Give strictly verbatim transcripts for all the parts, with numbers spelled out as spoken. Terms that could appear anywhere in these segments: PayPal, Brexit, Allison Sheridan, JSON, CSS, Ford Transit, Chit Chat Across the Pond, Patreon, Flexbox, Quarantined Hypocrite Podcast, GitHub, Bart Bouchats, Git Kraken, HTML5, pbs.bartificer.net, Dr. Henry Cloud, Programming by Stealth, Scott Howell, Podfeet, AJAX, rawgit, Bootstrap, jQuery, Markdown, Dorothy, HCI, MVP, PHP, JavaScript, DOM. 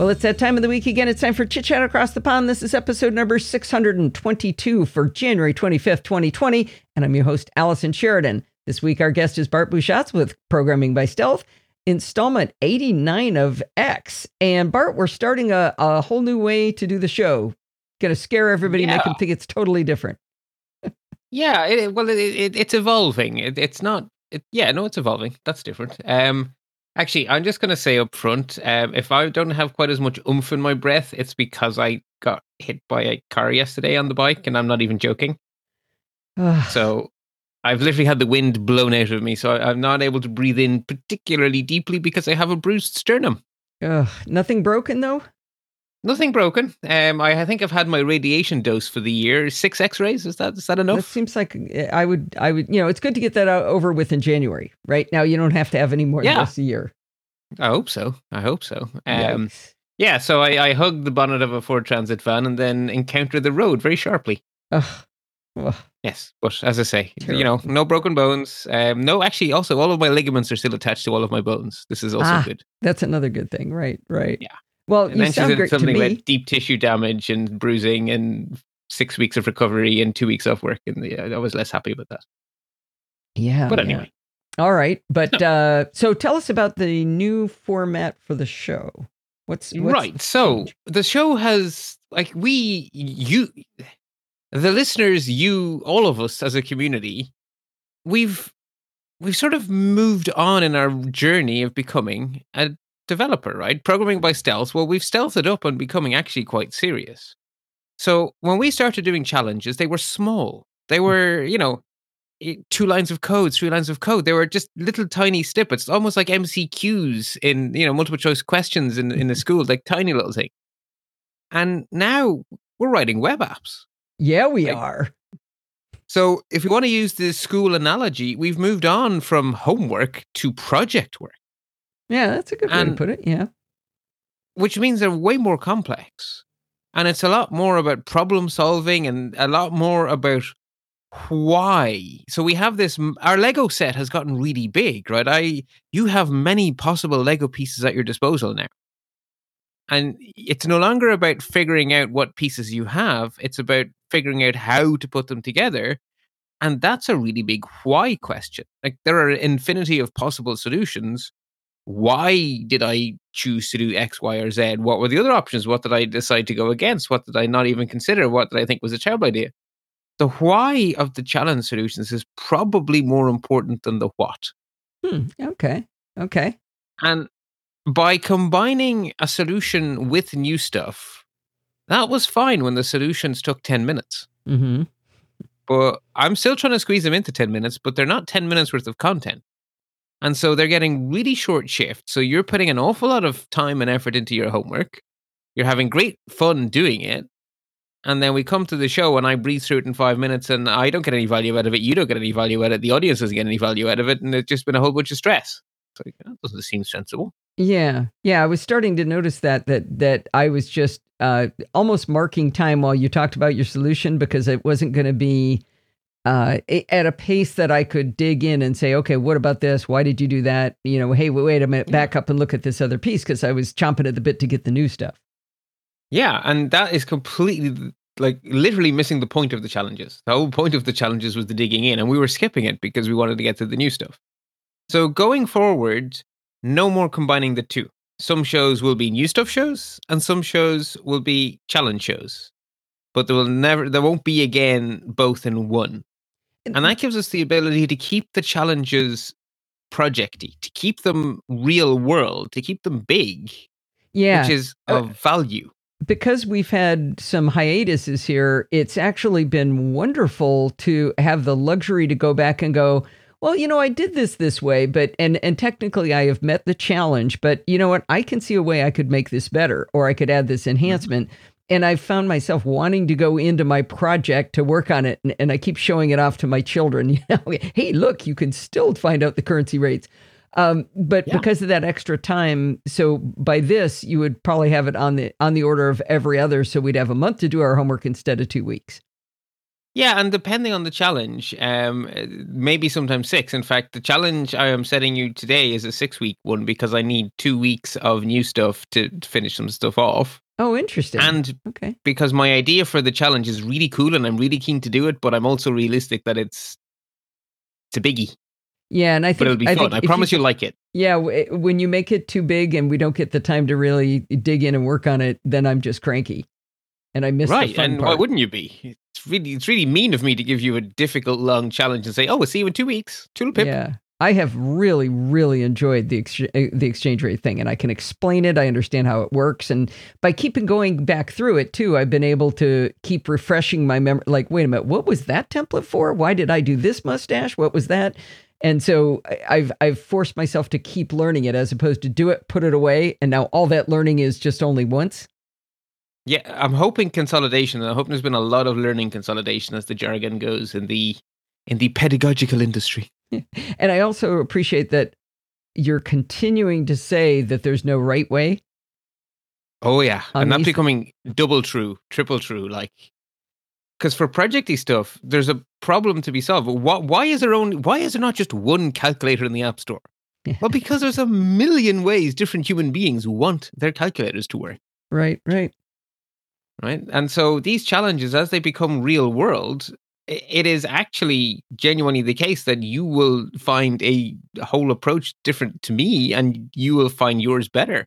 Well, it's that time of the week again. It's time for Chit Chat Across the Pond. This is episode number six hundred twenty-two for January twenty-fifth, twenty twenty. And I'm your host, Allison Sheridan. This week, our guest is Bart Bouchats with Programming by Stealth, installment eighty-nine of X. And Bart, we're starting a, a whole new way to do the show. Going to scare everybody, yeah. Make them think it's totally different. yeah, it, well, it, it, it's evolving. It, it's not, it, yeah, no, it's evolving. That's different. Um, Actually, I'm just going to say up front, um, if I don't have quite as much oomph in my breath, it's because I got hit by a car yesterday on the bike, and I'm not even joking. So I've literally had the wind blown out of me, so I'm not able to breathe in particularly deeply because I have a bruised sternum. Ugh, nothing broken, though? Nothing broken. Um, I, I think I've had my radiation dose for the year. Six X-rays. Is that is that enough? That seems like I would. I would. You know, it's good to get that out, over with in January. Right now, you don't have to have any more yeah. than this a year. I hope so. I hope so. Um, Yikes. Yeah. So I, I hugged the bonnet of a Ford Transit van and then encountered the road very sharply. Ugh. Ugh. Yes, but as I say, terrible. You know, no broken bones. Um, no, actually, also all of my ligaments are still attached to all of my bones. This is also ah, good. That's another good thing. Right. Right. Yeah. Well, and you then sound great to me. Something like deep tissue damage and bruising and six weeks of recovery and two weeks off work. And yeah, I was less happy about that. Yeah. But anyway. Yeah. All right. But no. uh, so tell us about the new format for the show. What's, what's right. So the show has like we, you, the listeners, you, all of us as a community, we've we've sort of moved on in our journey of becoming a developer, right? Programming by Stealth. Well, we've stealthed up on becoming actually quite serious. So when we started doing challenges, they were small. They were, you know, two lines of code, three lines of code. They were just little tiny snippets, almost like M C Qs in, you know, multiple choice questions in, in the school, like tiny little thing. And now we're writing web apps. Yeah, we like, are. So if you want to use the school analogy, we've moved on from homework to project work. Yeah, that's a good and, way to put it, yeah. Which means they're way more complex. And it's a lot more about problem solving and a lot more about why. So we have this, our Lego set has gotten really big, right? I, you have many possible Lego pieces at your disposal now. And it's no longer about figuring out what pieces you have. It's about figuring out how to put them together. And that's a really big why question. Like there are an infinity of possible solutions. Why did I choose to do X, Y, or Z? What were the other options? What did I decide to go against? What did I not even consider? What did I think was a terrible idea? The why of the challenge solutions is probably more important than the what. Hmm, okay, okay. And by combining a solution with new stuff, that was fine when the solutions took ten minutes. Mm-hmm. But I'm still trying to squeeze them into ten minutes, but they're not ten minutes worth of content. And so they're getting really short shifts. So you're putting an awful lot of time and effort into your homework. You're having great fun doing it. And then we come to the show and I breathe through it in five minutes and I don't get any value out of it. You don't get any value out of it. The audience doesn't get any value out of it. And it's just been a whole bunch of stress. So that doesn't seem sensible. Yeah. Yeah. I was starting to notice that, that, that I was just uh, almost marking time while you talked about your solution because it wasn't going to be Uh, at a pace that I could dig in and say, okay, what about this? Why did you do that? You know, hey, wait a minute, back up and look at this other piece because I was chomping at the bit to get the new stuff. Yeah, and that is completely, like, literally missing the point of the challenges. The whole point of the challenges was the digging in, and we were skipping it because we wanted to get to the new stuff. So going forward, no more combining the two. Some shows will be new stuff shows, and some shows will be challenge shows. But there will never, there won't be again both in one. And that gives us the ability to keep the challenges projecty, to keep them real world, to keep them big, yeah, which is of uh, value. Because we've had some hiatuses here, it's actually been wonderful to have the luxury to go back and go, well, you know, I did this this way, but and, and technically I have met the challenge, but you know what? I can see a way I could make this better, or I could add this enhancement. Mm-hmm. And I've found myself wanting to go into my project to work on it. And, and I keep showing it off to my children. You know, hey, look, you can still find out the currency rates. Um, but yeah. because of that extra time, so by this, you would probably have it on the on the order of every other. So we'd have a month to do our homework instead of two weeks. Yeah, and depending on the challenge, um, maybe sometimes six. In fact, the challenge I am setting you today is a six-week one because I need two weeks of new stuff to finish some stuff off. Oh, interesting. And okay, because my idea for the challenge is really cool and I'm really keen to do it, but I'm also realistic that it's, it's a biggie. Yeah, and I think... But it'll be I fun. I promise you, you'll like it. Yeah, when you make it too big and we don't get the time to really dig in and work on it, then I'm just cranky. And I miss right, the fun and part. Why wouldn't you be? It's really it's really mean of me to give you a difficult, long challenge and say, oh, we'll see you in two weeks. Toodle pip. Yeah, I have really, really enjoyed the ex- the exchange rate thing, and I can explain it. I understand how it works. And by keeping going back through it, too, I've been able to keep refreshing my memory. Like, wait a minute, what was that template for? Why did I do this mustache? What was that? And so I've I've forced myself to keep learning it as opposed to do it, put it away. And now all that learning is just only once. Yeah, I'm hoping consolidation, and I hope there's been a lot of learning consolidation as the jargon goes in the in the pedagogical industry. And I also appreciate that you're continuing to say that there's no right way. Oh, yeah. And that's becoming double true, triple true, like... Because for projecty stuff, there's a problem to be solved. Why, why is there only, why is there not just one calculator in the App Store? Well, because there's a million ways different human beings want their calculators to work. Right, right, right. And so these challenges, as they become real world, it is actually genuinely the case that you will find a whole approach different to me, and you will find yours better.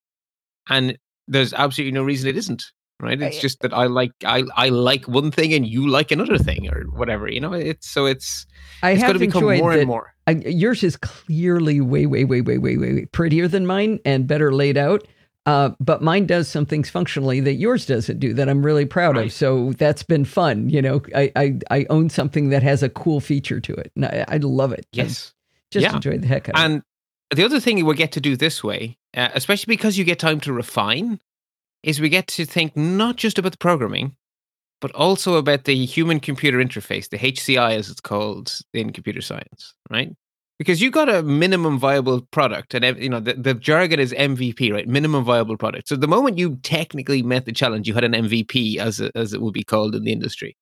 And there's absolutely no reason it isn't. Right, it's just that I like I, I like one thing and you like another thing or whatever, you know. It's so it's I it's going to become more that, and more. I, yours is clearly way way way way way way prettier than mine and better laid out. Uh, but mine does some things functionally that yours doesn't do that I'm really proud right. of. So that's been fun, you know. I, I I own something that has a cool feature to it, and I, I love it. Yes, I just yeah. enjoy the heck out of it. And the other thing we'll get to do this way, uh, especially because you get time to refine, is we get to think not just about the programming, but also about the human-computer interface, the H C I as it's called in computer science, right? Because you've got a minimum viable product, and you know the, the jargon is M V P, right? Minimum viable product. So the moment you technically met the challenge, you had an M V P, as a, as it would be called in the industry.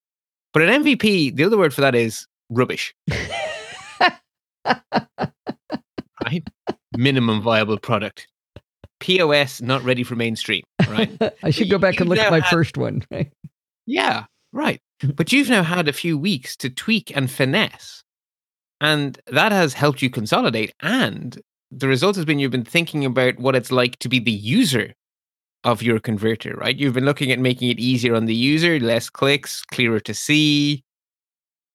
But an M V P, the other word for that is rubbish. Right? Minimum viable product. P O S, not ready for mainstream, right? I should go back and look at my had, first one. Right? Yeah, right. But you've now had a few weeks to tweak and finesse. And that has helped you consolidate. And the result has been you've been thinking about what it's like to be the user of your converter, right? You've been looking at making it easier on the user, less clicks, clearer to see,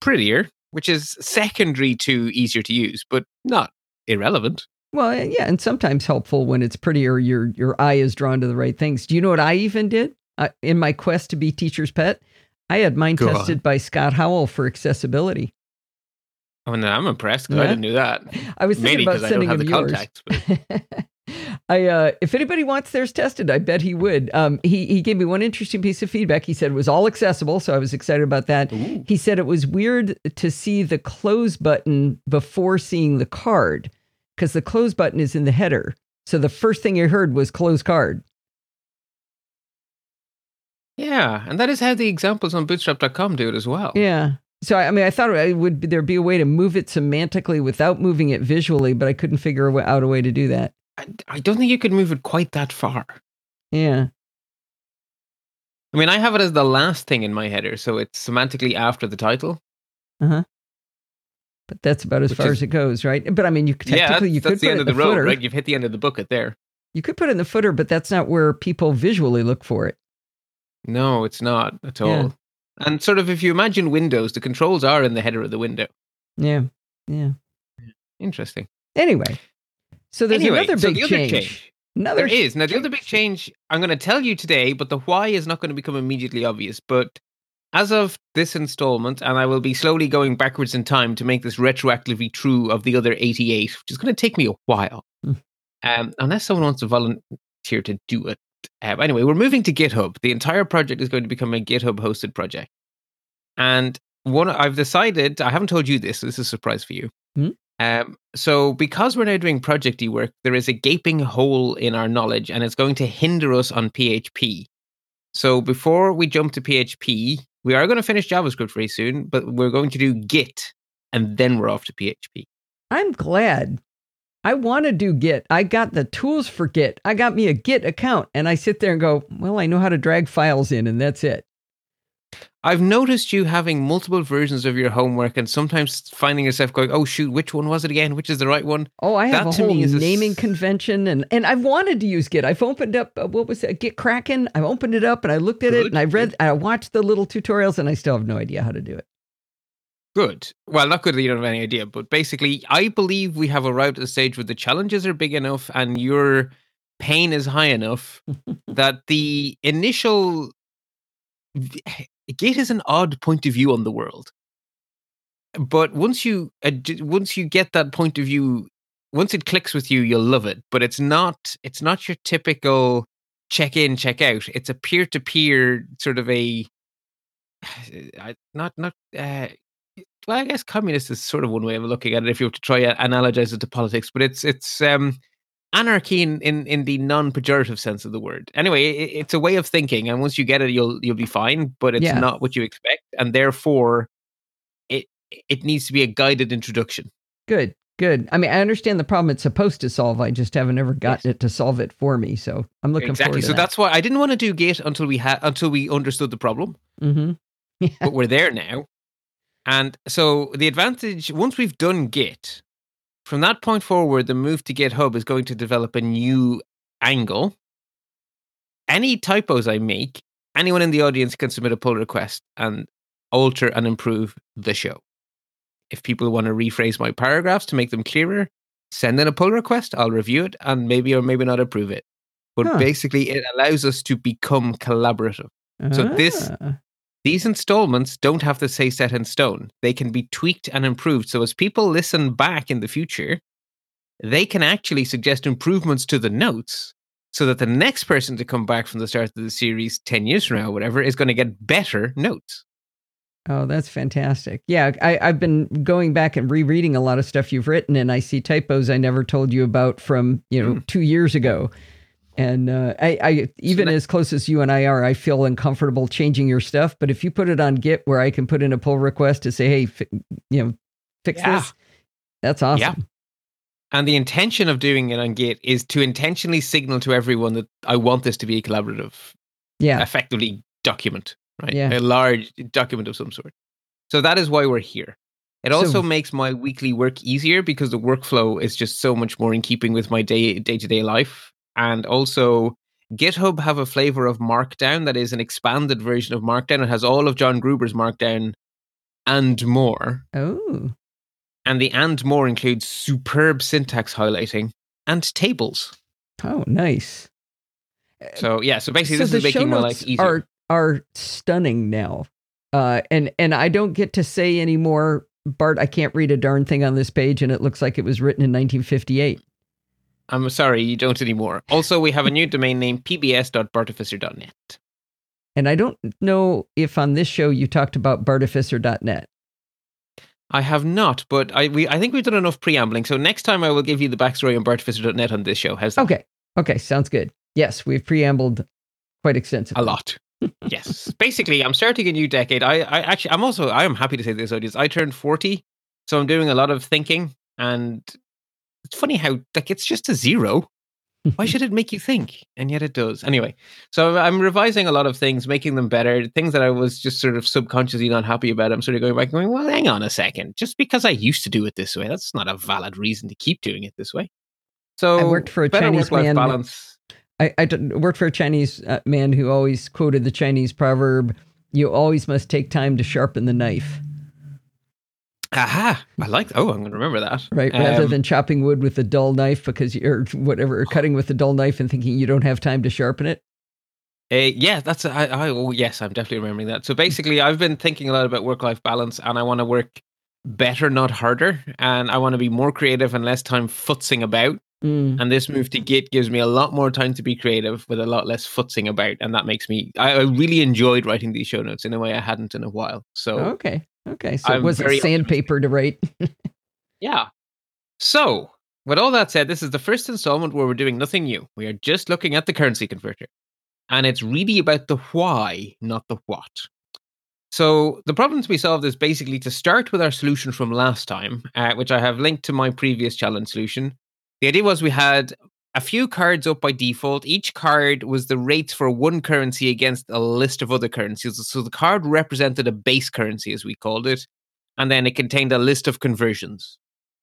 prettier, which is secondary to easier to use, but not irrelevant. Well, yeah, and sometimes helpful when it's prettier, your your eye is drawn to the right things. Do you know what I even did? I, in my quest to be teacher's pet, I had mine Go tested on. by Scott Howell for accessibility. Oh, no, I'm impressed because yeah. I didn't do that. I was thinking Maybe about sending him yours. Contacts, but... I, uh, if anybody wants theirs tested, I bet he would. Um, he, he gave me one interesting piece of feedback. He said it was all accessible, so I was excited about that. Ooh. He said it was weird to see the close button before seeing the card, because the close button is in the header. So the first thing you heard was close card. Yeah, and that is how the examples on bootstrap dot com do it as well. Yeah. So, I mean, I thought it would be, there'd be a way to move it semantically without moving it visually, but I couldn't figure out a way to do that. I, I don't think you could move it quite that far. Yeah. I mean, I have it as the last thing in my header, so it's semantically after the title. Uh-huh. But that's about as Which far is, as it goes, right? But I mean, you technically yeah, that's, you could that's the put end it in of the, the road, footer, right? You've hit the end of the bucket there. You could put it in the footer, but that's not where people visually look for it. No, it's not at all. Yeah. And sort of, if you imagine Windows, the controls are in the header of the window. Yeah, yeah. Interesting. Anyway, so there's anyway, another so big the change. Other change. Another there is now the other big change I'm going to tell you today, but the why is not going to become immediately obvious, but. As of this installment, and I will be slowly going backwards in time to make this retroactively true of the other eighty-eight, which is going to take me a while, mm. um, unless someone wants to volunteer to do it. Uh, anyway, we're moving to GitHub. The entire project is going to become a GitHub-hosted project. And one, I've decided, I haven't told you this, so this is a surprise for you. Mm. Um, so because we're now doing projecty work, there is a gaping hole in our knowledge, and it's going to hinder us on P H P. So before we jump to P H P, we are going to finish JavaScript very soon, but we're going to do Git, and then we're off to P H P. I'm glad. I want to do Git. I got the tools for Git. I got me a Git account, and I sit there and go, well, I know how to drag files in, and that's it. I've noticed you having multiple versions of your homework and sometimes finding yourself going, oh, shoot, which one was it again? Which is the right one? Oh, I have that a whole naming a... convention. And, and I've wanted to use Git. I've opened up, uh, what was it, Git Kraken. I've opened it up and I looked at Good. it and I read, I watched the little tutorials and I still have no idea how to do it. Good. Well, not good that you don't have any idea, but basically, I believe we have arrived at a stage where the challenges are big enough and your pain is high enough that the initial... Git is an odd point of view on the world, but once you uh, once you get that point of view, once it clicks with you, you'll love it. But it's not it's not your typical check in, check out. It's a peer to peer sort of a uh, not not. Uh, well, I guess communist is sort of one way of looking at it if you were to try and analogize it to politics. But it's it's um, anarchy in, in in the non-pejorative sense of the word. Anyway, it, it's a way of thinking, and once you get it, you'll you'll be fine. But it's yeah. not what you expect, and therefore, it it needs to be a guided introduction. Good, good. I mean, I understand the problem it's supposed to solve. I just haven't ever gotten yes. it to solve it for me. So I'm looking exactly. forward to so that. That's why I didn't want to do Git until we had until we understood the problem. Mm-hmm. Yeah. But we're there now. And so the advantage, once we've done Git, from that point forward, the move to GitHub is going to develop a new angle. Any typos I make, anyone in the audience can submit a pull request and alter and improve the show. If people want to rephrase my paragraphs to make them clearer, send in a pull request, I'll review it and maybe or maybe not approve it. But huh. basically, it allows us to become collaborative. Uh-huh. So this... These installments don't have to stay set in stone. They can be tweaked and improved. So as people listen back in the future, they can actually suggest improvements to the notes so that the next person to come back from the start of the series ten years from now, whatever, is going to get better notes. Oh, that's fantastic. Yeah, I, I've been going back and rereading a lot of stuff you've written, and I see typos I never told you about from, you know, mm. two years ago. And uh, I, I, even so that, as close as you and I are, I feel uncomfortable changing your stuff. But if you put it on Git where I can put in a pull request to say, hey, fi- you know, fix yeah. this, that's awesome. Yeah. And the intention of doing it on Git is to intentionally signal to everyone that I want this to be a collaborative, yeah. effectively document, right? Yeah. A large document of some sort. So that is why we're here. It also so, makes my weekly work easier because the workflow is just so much more in keeping with my day day-to-day life. And also, GitHub have a flavor of Markdown that is an expanded version of Markdown. It has all of John Gruber's Markdown and more. Oh. And the and more includes superb syntax highlighting and tables. Oh, nice. So, yeah, so basically so this is making my life easier. Are, are stunning now. Uh, and, and I don't get to say anymore, Bart, I can't read a darn thing on this page, and it looks like it was written in nineteen fifty-eight. I'm sorry, you don't anymore. Also, we have a new domain name, p b s dot bartificer dot net. And I don't know if on this show you talked about bartificer dot net. I have not, but I we I think we've done enough preambling. So next time I will give you the backstory on bartificer dot net on this show. How's that? Okay. Okay, sounds good. Yes, we've preambled quite extensively. A lot. Yes. Basically, I'm starting a new decade. I, I actually, I'm also, I am happy to say this, audience. I turned forty, so I'm doing a lot of thinking and... It's funny how, like, it's just a zero. Why should it make you think? And yet it does. Anyway, so I'm revising a lot of things, making them better. Things that I was just sort of subconsciously not happy about. I'm sort of going back and going, well, hang on a second. Just because I used to do it this way, that's not a valid reason to keep doing it this way. So I worked for a Chinese man. Balance. I, I worked for a Chinese uh, man who always quoted the Chinese proverb, you always must take time to sharpen the knife. Aha! I like that. Oh, I'm going to remember that. Right, rather um, than chopping wood with a dull knife because you're whatever, or cutting with a dull knife and thinking you don't have time to sharpen it. Uh, yeah, that's. A, I, I, oh, yes, I'm definitely remembering that. So basically, I've been thinking a lot about work-life balance, and I want to work better, not harder, and I want to be more creative and less time futzing about. Mm. And this move to Git gives me a lot more time to be creative with a lot less futzing about, and that makes me. I, I really enjoyed writing these show notes in a way I hadn't in a while. So okay. Okay, so I'm it wasn't sandpaper to write. Yeah. So, with all that said, this is the first installment where we're doing nothing new. We are just looking at the currency converter. And it's really about the why, not the what. So the problem to be solved is basically to start with our solution from last time, uh, which I have linked to my previous challenge solution. The idea was we had a few cards up by default. Each card was the rates for one currency against a list of other currencies. So the card represented a base currency, as we called it. And then it contained a list of conversions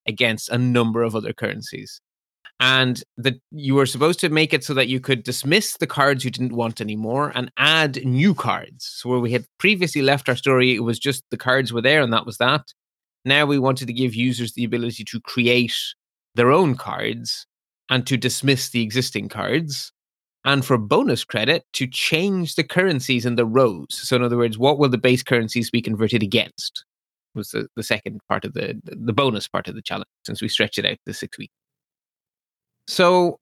against a number of other currencies. And that you were supposed to make it so that you could dismiss the cards you didn't want anymore and add new cards. So where we had previously left our story, it was just the cards were there and that was that. Now we wanted to give users the ability to create their own cards and to dismiss the existing cards, and for bonus credit, to change the currencies in the rows. So in other words, what will the base currencies be converted against was the, the second part of the, the bonus part of the challenge, since we stretched it out to six weeks. So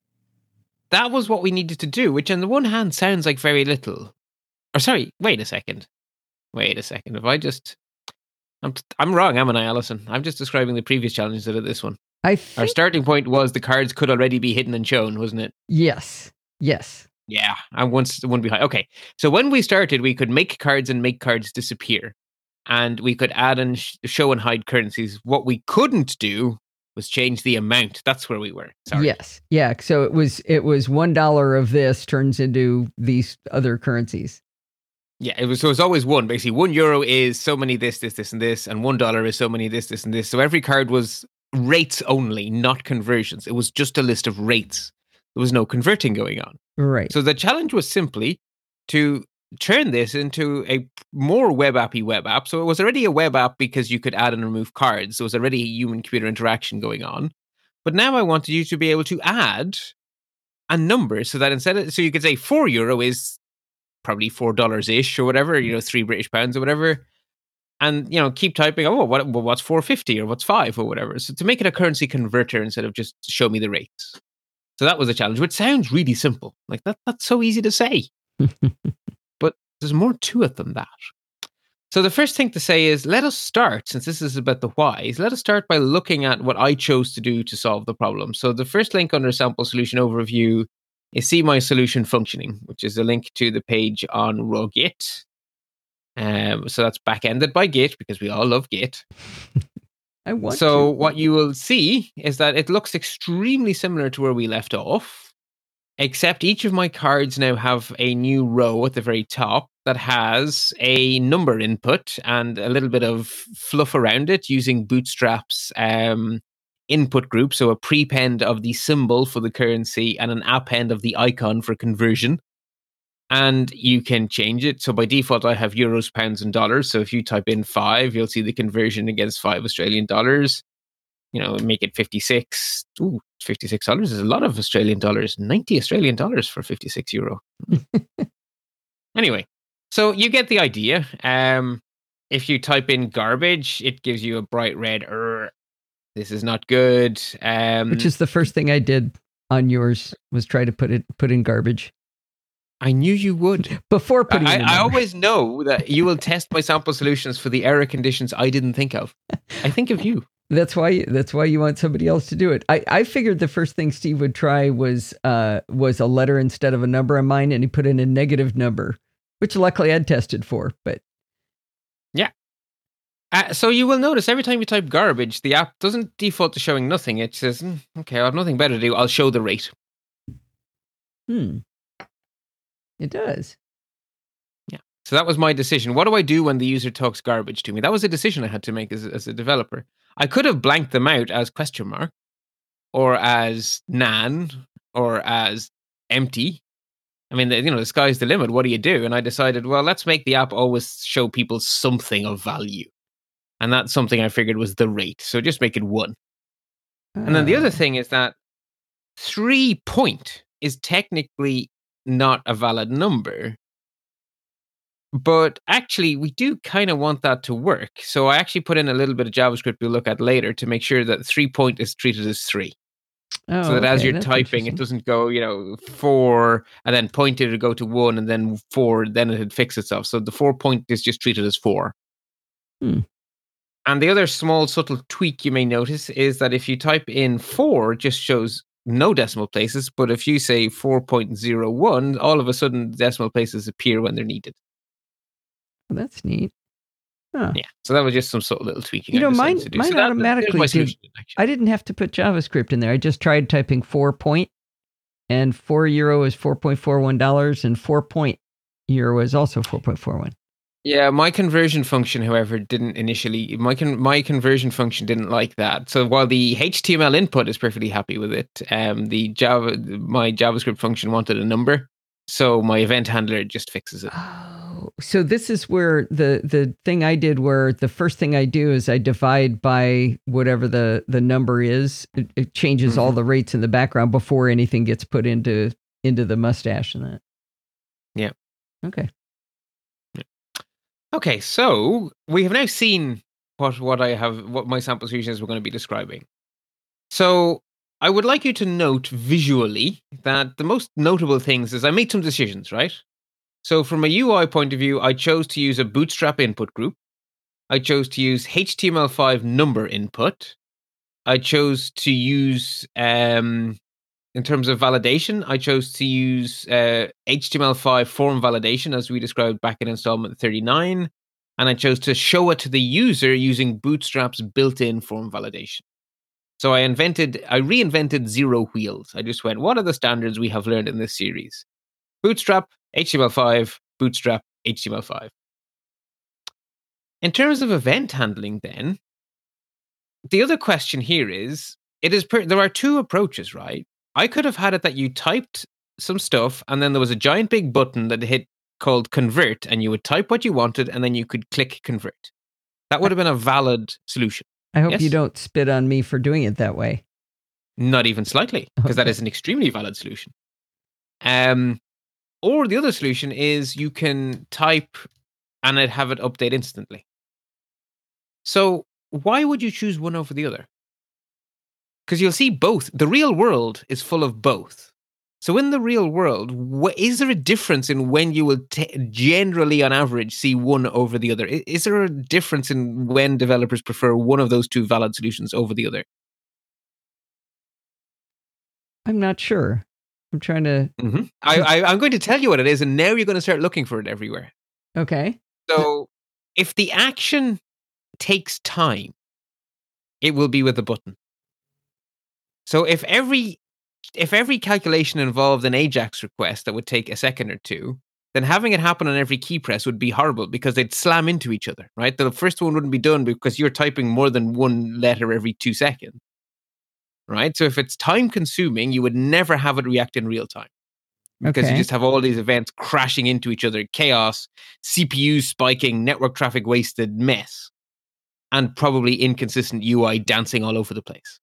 that was what we needed to do, which on the one hand sounds like very little. Or sorry, wait a second. Wait a second. If I just... I'm, I'm wrong, haven't I, Alison? I'm just describing the previous challenge instead of this one. I think... Our starting point was the cards could already be hidden and shown, wasn't it? Yes. Yes. Yeah. And once the one behind. Okay. So when we started, we could make cards and make cards disappear. And we could add and sh- show and hide currencies. What we couldn't do was change the amount. That's where we were. Sorry. Yes. Yeah. So it was it was one dollar of this turns into these other currencies. Yeah, it was, so it's always one. Basically, one euro is so many this, this, this, and this, and one dollar is so many this, this, and this. So every card was rates only, not conversions. It was just a list of rates. There was no converting going on. Right. So the challenge was simply to turn this into a more web appy web app. So it was already a web app because you could add and remove cards. There was already a human computer interaction going on. But now I wanted you to be able to add a number so that instead of, so you could say four euro is probably four dollars-ish or whatever, you know, three British pounds or whatever. And, you know, keep typing, oh, what, well, what's four fifty or what's five or whatever. So to make it a currency converter instead of just show me the rates. So that was a challenge, which sounds really simple. Like, that that's so easy to say. But there's more to it than that. So the first thing to say is, let us start, since this is about the whys, let us start by looking at what I chose to do to solve the problem. So the first link under sample solution overview is see my solution functioning, which is a link to the page on rawgit. Um, so that's backended by Git, because we all love Git. I want so to. What you will see is that it looks extremely similar to where we left off, except each of my cards now have a new row at the very top that has a number input and a little bit of fluff around it using Bootstrap's um, input group. So a prepend of the symbol for the currency and an append of the icon for conversion. And you can change it. So by default, I have euros, pounds, and dollars. So if you type in five, you'll see the conversion against five Australian dollars. You know, make it fifty-six. Ooh, fifty-six dollars is a lot of Australian dollars. ninety Australian dollars for fifty-six euro. Anyway, so you get the idea. Um, if you type in garbage, it gives you a bright red. Er, this is not good. Um, Which is the first thing I did on yours, was try to put it put in garbage. I knew you would. Before putting I, in I always know that you will test my sample solutions for the error conditions I didn't think of. I think of you. That's why that's why you want somebody else to do it. I, I figured the first thing Steve would try was uh, was a letter instead of a number on mine, and he put in a negative number, which luckily I'd tested for. But yeah. Uh, so you will notice every time you type garbage, the app doesn't default to showing nothing. It says, mm, okay, I have nothing better to do. I'll show the rate. Hmm. It does. Yeah. So that was my decision. What do I do when the user talks garbage to me? That was a decision I had to make as, as a developer. I could have blanked them out as question mark or as nan or as empty. I mean, you know, the sky's the limit. What do you do? And I decided, well, let's make the app always show people something of value. And that's something I figured was the rate. So just make it one. Uh. And then the other thing is that three point is technically not a valid number. But actually, we do kind of want that to work. So I actually put in a little bit of JavaScript we'll look at later to make sure that three point is treated as three. Oh, so that okay. As you're That's typing, it doesn't go, you know, four and then point it to go to one and then four, then it fixes itself. So the four point is just treated as four. Hmm. And the other small subtle tweak you may notice is that if you type in four, it just shows no decimal places, but if you say four point zero one, all of a sudden decimal places appear when they're needed. Well, that's neat. Huh. Yeah. So that was just some sort of little tweaking. You know, mine, to do. mine so that, automatically did. I didn't have to put JavaScript in there. I just tried typing four point, and four euro is four point four one dollars, and four point euro is also four point four one. Yeah, my conversion function, however, didn't initially, my con- my conversion function didn't like that. So while the H T M L input is perfectly happy with it, um, the Java, my JavaScript function wanted a number. So my event handler just fixes it. Oh, so this is where the, the thing I did where the first thing I do is I divide by whatever the, the number is. It, it changes mm-hmm. all the rates in the background before anything gets put into into the mustache and that. Yeah. Okay. Okay, so we have now seen what, what I have, what my sample solutions were going to be describing. So I would like you to note visually that the most notable things is I made some decisions, right? So from a U I point of view, I chose to use a Bootstrap input group. I chose to use H T M L five number input. I chose to use, um, in terms of validation, I chose to use uh, H T M L five form validation as we described back in installment thirty-nine. And I chose to show it to the user using Bootstrap's built-in form validation. So I invented, I reinvented zero wheels. I just went, what are the standards we have learned in this series? Bootstrap, H T M L five, Bootstrap, H T M L five. In terms of event handling then, the other question here is, it is per- there are two approaches, right? I could have had it that you typed some stuff and then there was a giant big button that hit called convert and you would type what you wanted and then you could click convert. That would have been a valid solution. I hope yes? you don't spit on me for doing it that way. Not even slightly, because okay. that is an extremely valid solution. Um, or the other solution is you can type and it have it update instantly. So why would you choose one over the other? Because you'll see both. The real world is full of both. So in the real world, wh- is there a difference in when you will t- generally, on average, see one over the other? Is, is there a difference in when developers prefer one of those two valid solutions over the other? I'm not sure. I'm trying to... Mm-hmm. I, I, I'm going to tell you what it is, and now you're going to start looking for it everywhere. Okay. So if the action takes time, it will be with the button. So if every if every calculation involved an AJAX request that would take a second or two, then having it happen on every key press would be horrible because they'd slam into each other, right? The first one wouldn't be done because you're typing more than one letter every two seconds, right? So if it's time consuming, you would never have it react in real time because okay. you just have all these events crashing into each other, chaos, C P U spiking, network traffic wasted, mess, and probably inconsistent U I dancing all over the place.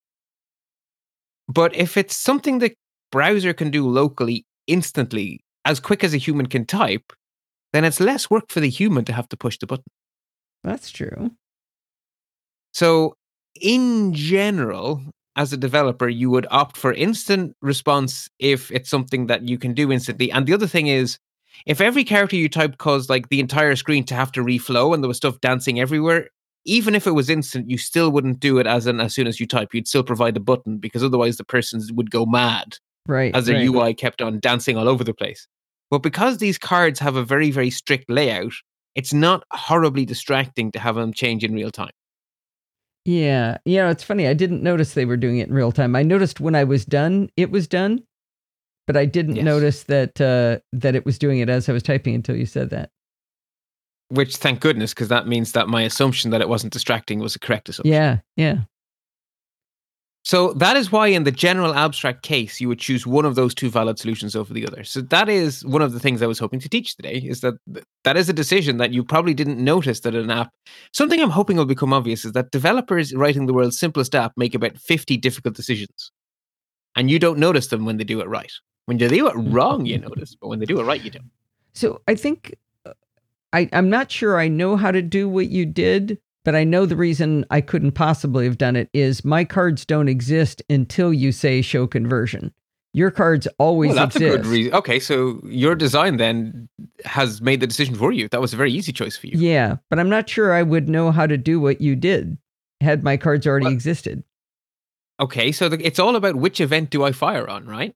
But if it's something the browser can do locally, instantly, as quick as a human can type, then it's less work for the human to have to push the button. That's true. So in general, as a developer, you would opt for instant response if it's something that you can do instantly. And the other thing is, if every character you typed caused like the entire screen to have to reflow and there was stuff dancing everywhere, even if it was instant, you still wouldn't do it as an as soon as you type. You'd still provide the button because otherwise the person would go mad right, as their right. U I kept on dancing all over the place. But because these cards have a very, very strict layout, it's not horribly distracting to have them change in real time. Yeah. You know, it's funny. I didn't notice they were doing it in real time. I noticed when I was done, it was done. But I didn't yes. notice that uh, that it was doing it as I was typing until you said that. Which, thank goodness, because that means that my assumption that it wasn't distracting was a correct assumption. Yeah, yeah. So that is why in the general abstract case, you would choose one of those two valid solutions over the other. So that is one of the things I was hoping to teach today, is that that is a decision that you probably didn't notice that an app... Something I'm hoping will become obvious is that developers writing the world's simplest app make about fifty difficult decisions. And you don't notice them when they do it right. When they do it wrong, you notice, but when they do it right, you don't. So I think... I, I'm not sure I know how to do what you did, but I know the reason I couldn't possibly have done it is my cards don't exist until you say show conversion. Your cards always well, that's exist. That's a good reason. Okay, so your design then has made the decision for you. That was a very easy choice for you. Yeah, but I'm not sure I would know how to do what you did had my cards already well, existed. Okay, so the, it's all about which event do I fire on, right?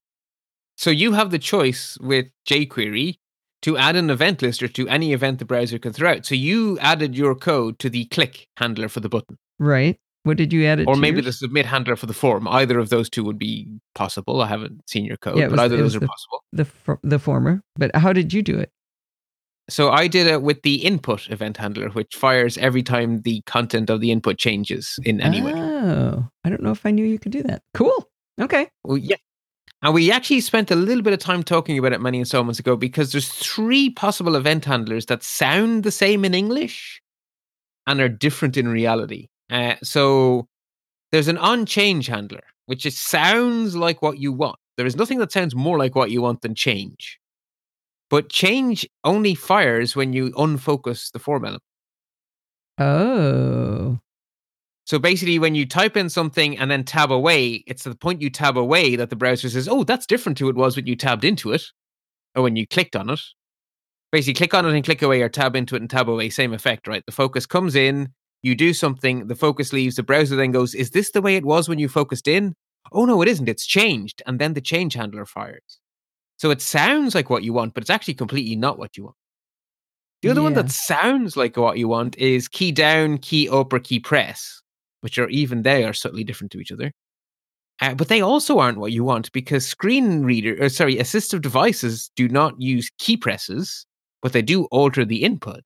So you have the choice with jQuery to add an event lister to any event the browser can throw out. So you added your code to the click handler for the button. Right. What did you add it or to? Or maybe yours? The submit handler for the form. Either of those two would be possible. I haven't seen your code, yeah, but was, either of those the, are possible. The for, the former. But how did you do it? So I did it with the input event handler, which fires every time the content of the input changes in any oh, way. Oh, I don't know if I knew you could do that. Cool. Okay. Well, yeah. And we actually spent a little bit of time talking about it many installments ago because there's three possible event handlers that sound the same in English and are different in reality. Uh, so there's an on-change handler, which just sounds like what you want. There is nothing that sounds more like what you want than change. But change only fires when you unfocus the form element. Oh. So basically, when you type in something and then tab away, it's the point you tab away that the browser says, oh, that's different to what it was when you tabbed into it, or when you clicked on it. Basically, click on it and click away, or tab into it and tab away, same effect, right? The focus comes in, you do something, the focus leaves, the browser then goes, is this the way it was when you focused in? Oh, no, it isn't. It's changed. And then the change handler fires. So it sounds like what you want, but it's actually completely not what you want. The other yeah. one that sounds like what you want is key down, key up, or key press, which are even they are subtly different to each other. Uh, but they also aren't what you want because screen reader, or sorry, assistive devices do not use key presses, but they do alter the input.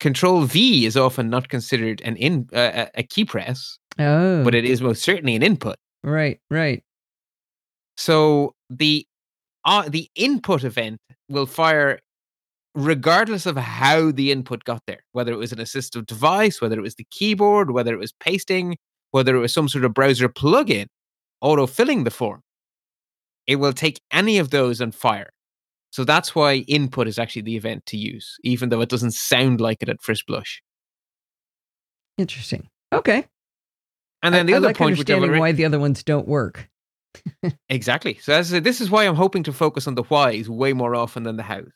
Control V is often not considered an in uh, a key press, oh. but it is most certainly an input. Right, right. So the uh, the input event will fire regardless of how the input got there, whether it was an assistive device, whether it was the keyboard, whether it was pasting, whether it was some sort of browser plugin, auto-filling the form, it will take any of those and fire. So that's why input is actually the event to use, even though it doesn't sound like it at first blush. Interesting. Okay. And then I, the I other like point, which I'm why the other ones don't work. Exactly. So as I said, this is why I'm hoping to focus on the whys way more often than the hows.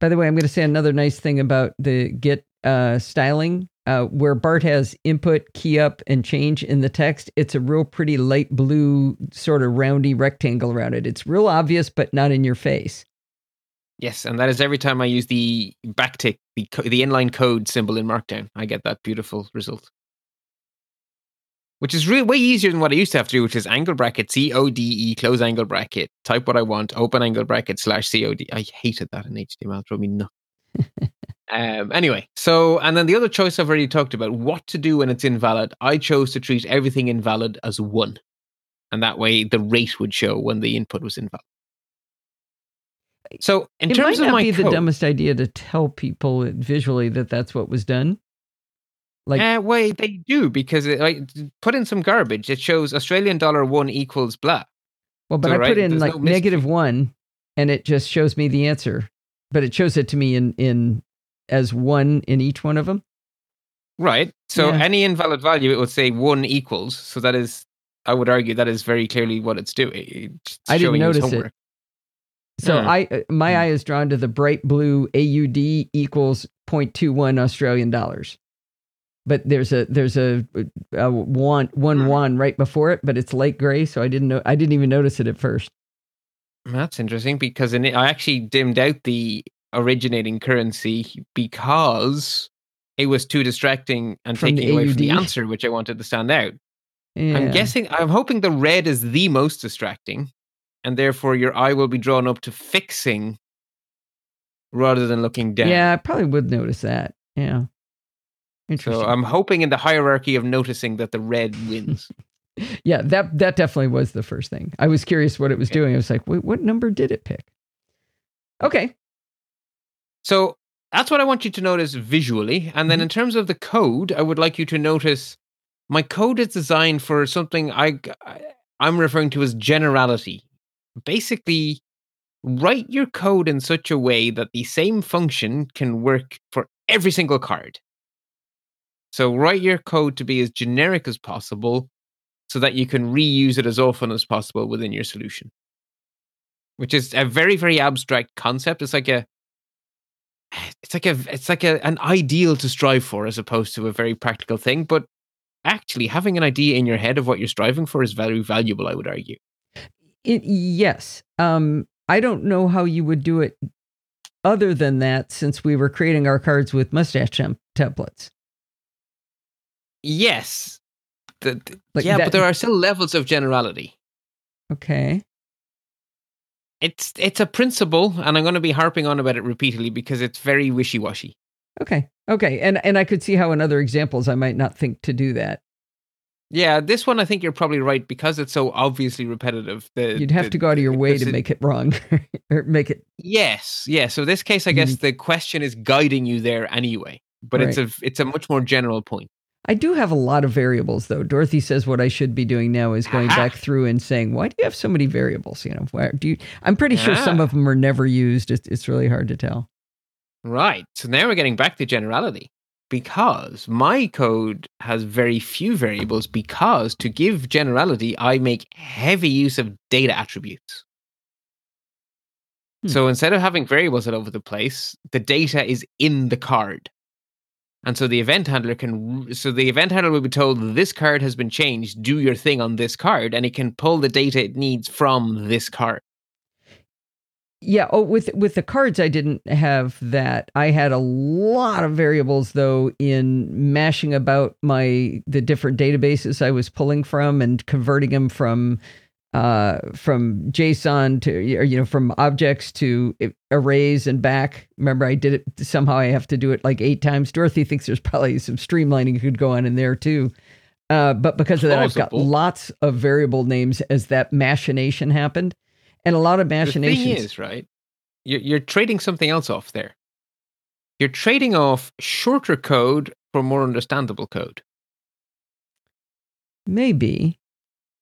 By the way, I'm going to say another nice thing about the Git uh, styling, uh, where Bart has input, key up, and change in the text. It's a real pretty light blue sort of roundy rectangle around it. It's real obvious, but not in your face. Yes, and that is every time I use the backtick, the, co- the inline code symbol in Markdown. I get that beautiful result, which is really way easier than what I used to have to do, which is angle bracket, C O D E, close angle bracket, type what I want, open angle bracket, slash C O D. I hated that in H T M L. It drove me nuts. um, anyway, so, and then the other choice I've already talked about, what to do when it's invalid. I chose to treat everything invalid as one. And that way the rate would show when the input was invalid. So in it terms of my It might not be code, the dumbest idea to tell people visually that that's what was done. Like, uh, well, they do, because it, like, put in some garbage. It shows Australian dollar one equals blah. Well, but so, I right, put in like no negative one, and it just shows me the answer. But it shows it to me in, in as one in each one of them. Right. So yeah. Any invalid value, it would say one equals. So that is, I would argue, that is very clearly what it's doing. It's I didn't notice it. So yeah. I my yeah. eye is drawn to the bright blue A U D equals zero point two one Australian dollars. But there's a there's a, a one one one right before it, but it's light gray, so I didn't know I didn't even notice it at first. That's interesting because in it, I actually dimmed out the originating currency because it was too distracting and from taking away from the answer, which I wanted to stand out. Yeah. I'm guessing I'm hoping the red is the most distracting, and therefore your eye will be drawn up to fixing rather than looking down. Yeah, I probably would notice that. Yeah. So I'm hoping in the hierarchy of noticing that the red wins. yeah, that that definitely was the first thing. I was curious what it was okay. doing. I was like, wait, what number did it pick? Okay. So that's what I want you to notice visually. And then mm-hmm. in terms of the code, I would like you to notice my code is designed for something I, I'm referring to as generality. Basically, write your code in such a way that the same function can work for every single card. So write your code to be as generic as possible so that you can reuse it as often as possible within your solution, which is a very, very abstract concept. It's like a, it's like a, it's like a, an ideal to strive for as opposed to a very practical thing. But actually having an idea in your head of what you're striving for is very valuable, I would argue. It, yes. Um, I don't know how you would do it other than that, since we were creating our cards with mustache temp- templates. Yes. The, the, like yeah, that, but there are still levels of generality. Okay. It's it's a principle, and I'm going to be harping on about it repeatedly because it's very wishy-washy. Okay. Okay. And and I could see how in other examples I might not think to do that. Yeah, this one I think you're probably right because it's so obviously repetitive. The, You'd have the, to go out of your way to it, make it wrong. or make it Yes, yeah. So in this case, I mm-hmm. guess the question is guiding you there anyway. But right. it's a it's a much more general point. I do have a lot of variables, though. Dorothy says what I should be doing now is going ah. back through and saying, why do you have so many variables? You know, why do you? I'm pretty sure ah. some of them are never used. It's, it's really hard to tell. Right. So now we're getting back to generality because my code has very few variables because to give generality, I make heavy use of data attributes. Hmm. So instead of having variables all over the place, the data is in the card. And so the event handler can, so the event handler will be told this card has been changed, do your thing on this card, and it can pull the data it needs from this card. Yeah. Oh, with, with the cards, I didn't have that. I had a lot of variables though in mashing about my, the different databases I was pulling from and converting them from, uh, from JSON to, you know, from objects to arrays and back. Remember, I did it somehow. I have to do it like eight times. Dorothy thinks there's probably some streamlining could go on in there too. Uh, but because of that, Plausible. I've got lots of variable names as that machination happened, and a lot of machinations. The thing is, right? You're, you're trading something else off there. You're trading off shorter code for more understandable code. Maybe,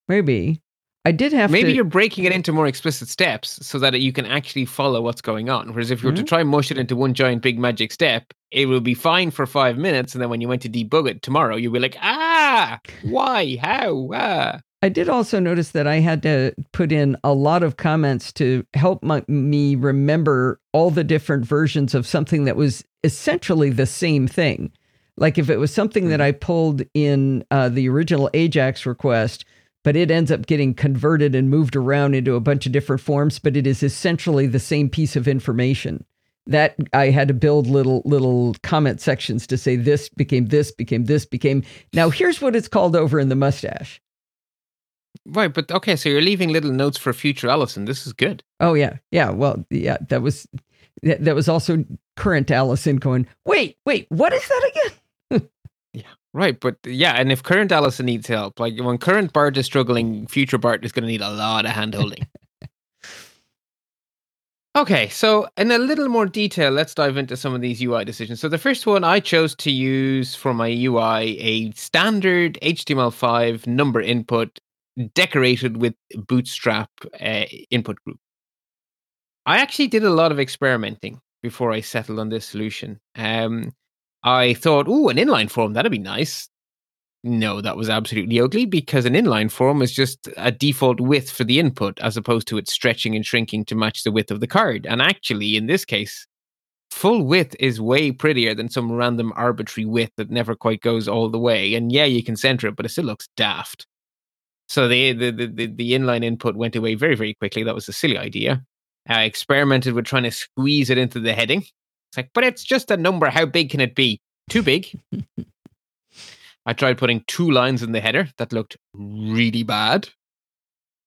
maybe. I did have Maybe to... you're breaking it into more explicit steps so that you can actually follow what's going on. Whereas if you were mm-hmm. to try and mush it into one giant big magic step, it will be fine for five minutes. And then when you went to debug it tomorrow, you'll be like, ah, why, how, ah. I did also notice that I had to put in a lot of comments to help my, me remember all the different versions of something that was essentially the same thing. Like if it was something mm-hmm. that I pulled in uh, the original AJAX request, but it ends up getting converted and moved around into a bunch of different forms, but it is essentially the same piece of information. That I had to build little little comment sections to say this became this, became this, became... Now, here's what it's called over in the mustache. Right, but okay, so you're leaving little notes for future Allison. This is good. Oh, yeah. Yeah, well, yeah, that was that was also current Allison going, wait, wait, what is that again? Right, but yeah, and if current Allison needs help, like when current Bart is struggling, future Bart is going to need a lot of handholding. Okay, so in a little more detail, let's dive into some of these U I decisions. So the first one, I chose to use for my U I a standard H T M L five number input decorated with Bootstrap uh, input group. I actually did a lot of experimenting before I settled on this solution. Um, I thought, ooh, an inline form, that'd be nice. No, that was absolutely ugly because an inline form is just a default width for the input as opposed to it stretching and shrinking to match the width of the card. And actually, in this case, full width is way prettier than some random arbitrary width that never quite goes all the way. And yeah, you can center it, but it still looks daft. So the, the, the, the inline input went away very, very quickly. That was a silly idea. I experimented with trying to squeeze it into the heading. It's like, but it's just a number. How big can it be? Too big. I tried putting two lines in the header. That looked really bad.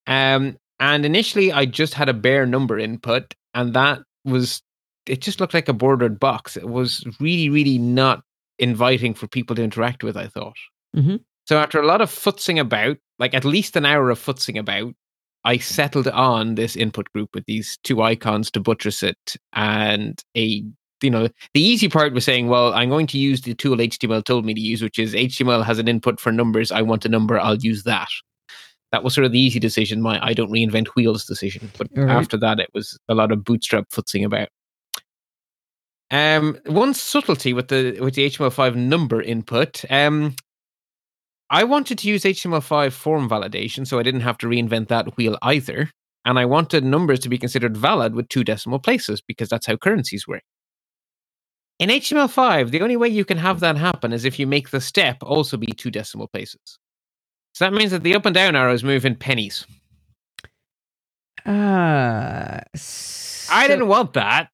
Um, and initially, I just had a bare number input. And that was, it just looked like a bordered box. It was really, really not inviting for people to interact with, I thought. Mm-hmm. So after a lot of futzing about, like at least an hour of futzing about, I settled on this input group with these two icons to buttress it and a You know, the easy part was saying, well, I'm going to use the tool H T M L told me to use, which is H T M L has an input for numbers. I want a number. I'll use that. That was sort of the easy decision. My I don't reinvent wheels decision. But right. after that, it was a lot of Bootstrap futzing about. Um, one subtlety with the with the H T M L five number input. Um, I wanted to use H T M L five form validation, so I didn't have to reinvent that wheel either. And I wanted numbers to be considered valid with two decimal places because that's how currencies work. In H T M L five, the only way you can have that happen is if you make the step also be two decimal places. So that means that the up and down arrows move in pennies. Uh, so I didn't want that.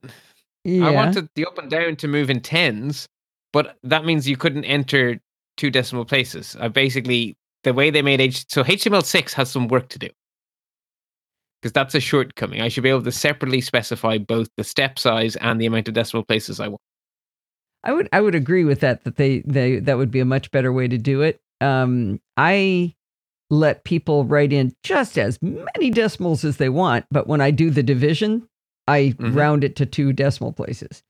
Yeah. I wanted the up and down to move in tens, but that means you couldn't enter two decimal places. I basically, the way they made H, so H T M L six has some work to do, because that's a shortcoming. I should be able to separately specify both the step size and the amount of decimal places I want. I would I would agree with that, that they, they that would be a much better way to do it. Um, I let people write in just as many decimals as they want, but when I do the division, I mm-hmm. round it to two decimal places.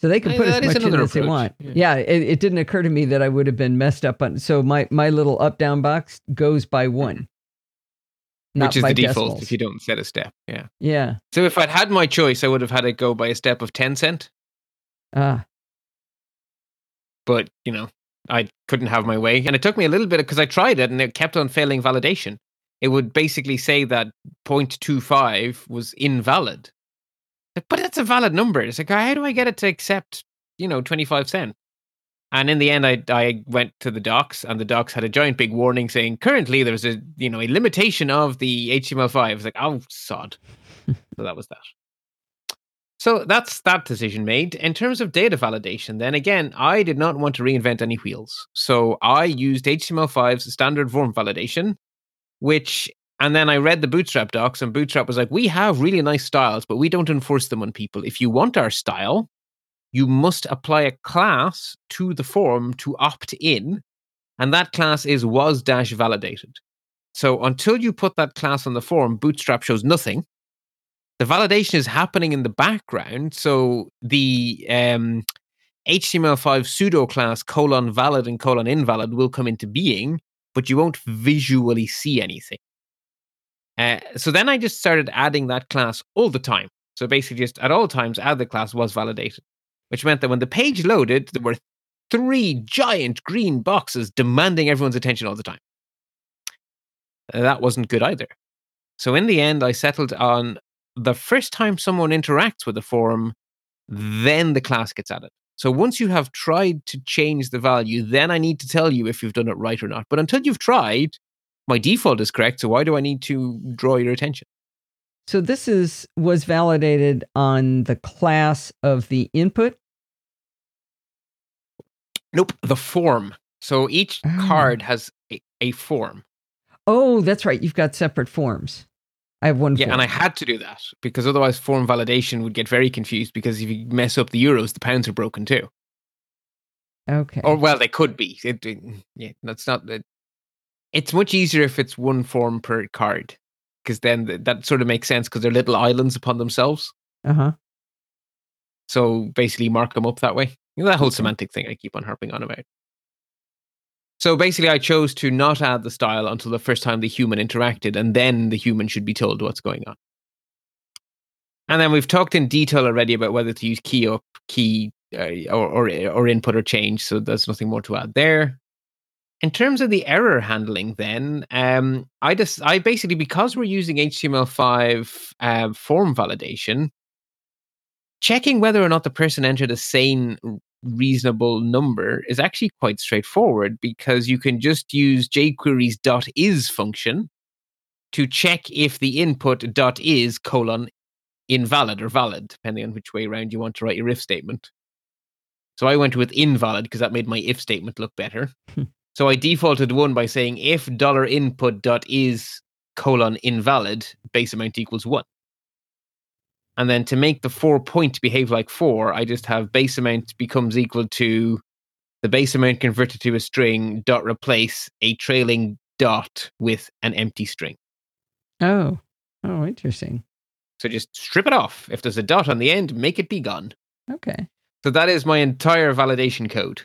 So they can put I, as much in as approach. They want. Yeah, yeah it, it didn't occur to me that I would have been messed up on. So my, my little up-down box goes by one. Not Which is the decimals. Default if you don't set a step. Yeah. Yeah. So if I'd had my choice, I would have had it go by a step of ten cent. Ah. But, you know, I couldn't have my way. And it took me a little bit because I tried it and it kept on failing validation. It would basically say that zero point two five was invalid. But that's a valid number. It's like, how do I get it to accept, you know, twenty-five cent? And in the end, I I went to the docs, and the docs had a giant big warning saying, currently there's a, you know, a limitation of the H T M L five. I was like, oh, sod. So that was that. So that's that decision made. In terms of data validation, then again, I did not want to reinvent any wheels. So I used H T M L five's standard form validation, which, and then I read the Bootstrap docs, and Bootstrap was like, we have really nice styles, but we don't enforce them on people. If you want our style, you must apply a class to the form to opt in. And that class is was-validated. So until you put that class on the form, Bootstrap shows nothing. The validation is happening in the background. So the um, H T M L five pseudo class colon valid and colon invalid will come into being, but you won't visually see anything. Uh, so then I just started adding that class all the time. So basically just at all times, add the class was validated, which meant that when the page loaded, there were three giant green boxes demanding everyone's attention all the time. Uh, that wasn't good either. So in the end, I settled on the first time someone interacts with a form, then the class gets added. So once you have tried to change the value, then I need to tell you if you've done it right or not. But until you've tried, my default is correct. So why do I need to draw your attention? So this is was validated on the class of the input? Nope, the form. So each oh. card has a, a form. Oh, that's right. You've got separate forms. I have one yeah, form. Yeah, and I had to do that because otherwise form validation would get very confused, because if you mess up the euros, the pounds are broken too. Okay. Or, well, they could be. It, it, yeah, that's not. It, it's much easier if it's one form per card, because then th- that sort of makes sense because they're little islands upon themselves. Uh-huh. So basically mark them up that way. You know, that whole okay. semantic thing I keep on harping on about. So basically, I chose to not add the style until the first time the human interacted, and then the human should be told what's going on. And then we've talked in detail already about whether to use key up, key, uh, or, or or input or change, so there's nothing more to add there. In terms of the error handling then, um, I just, I basically, because we're using H T M L five uh, form validation, checking whether or not the person entered a sane reasonable number is actually quite straightforward, because you can just use jQuery's .is function to check if the input .is colon invalid or valid, depending on which way around you want to write your if statement. So I went with invalid because that made my if statement look better. So I defaulted one by saying if $input.is colon invalid, base amount equals one. And then to make the four point behave like four, I just have base amount becomes equal to the base amount converted to a string dot replace a trailing dot with an empty string. Oh, oh, interesting. So just strip it off. If there's a dot on the end, make it be gone. Okay. So that is my entire validation code.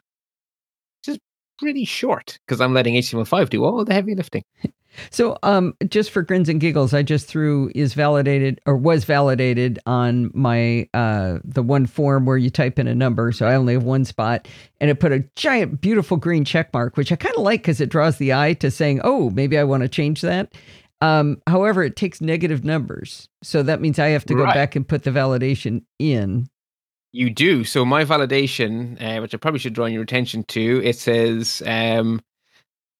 Which is pretty short because I'm letting H T M L five do all the heavy lifting. So um, just for grins and giggles, I just threw is validated or was validated on my uh, the one form where you type in a number. So I only have one spot, and it put a giant, beautiful green check mark, which I kind of like because it draws the eye to saying, oh, maybe I want to change that. Um, however, it takes negative numbers. So that means I have to go right. back and put the validation in. You do. So my validation, uh, which I probably should draw your attention to, it says... Um,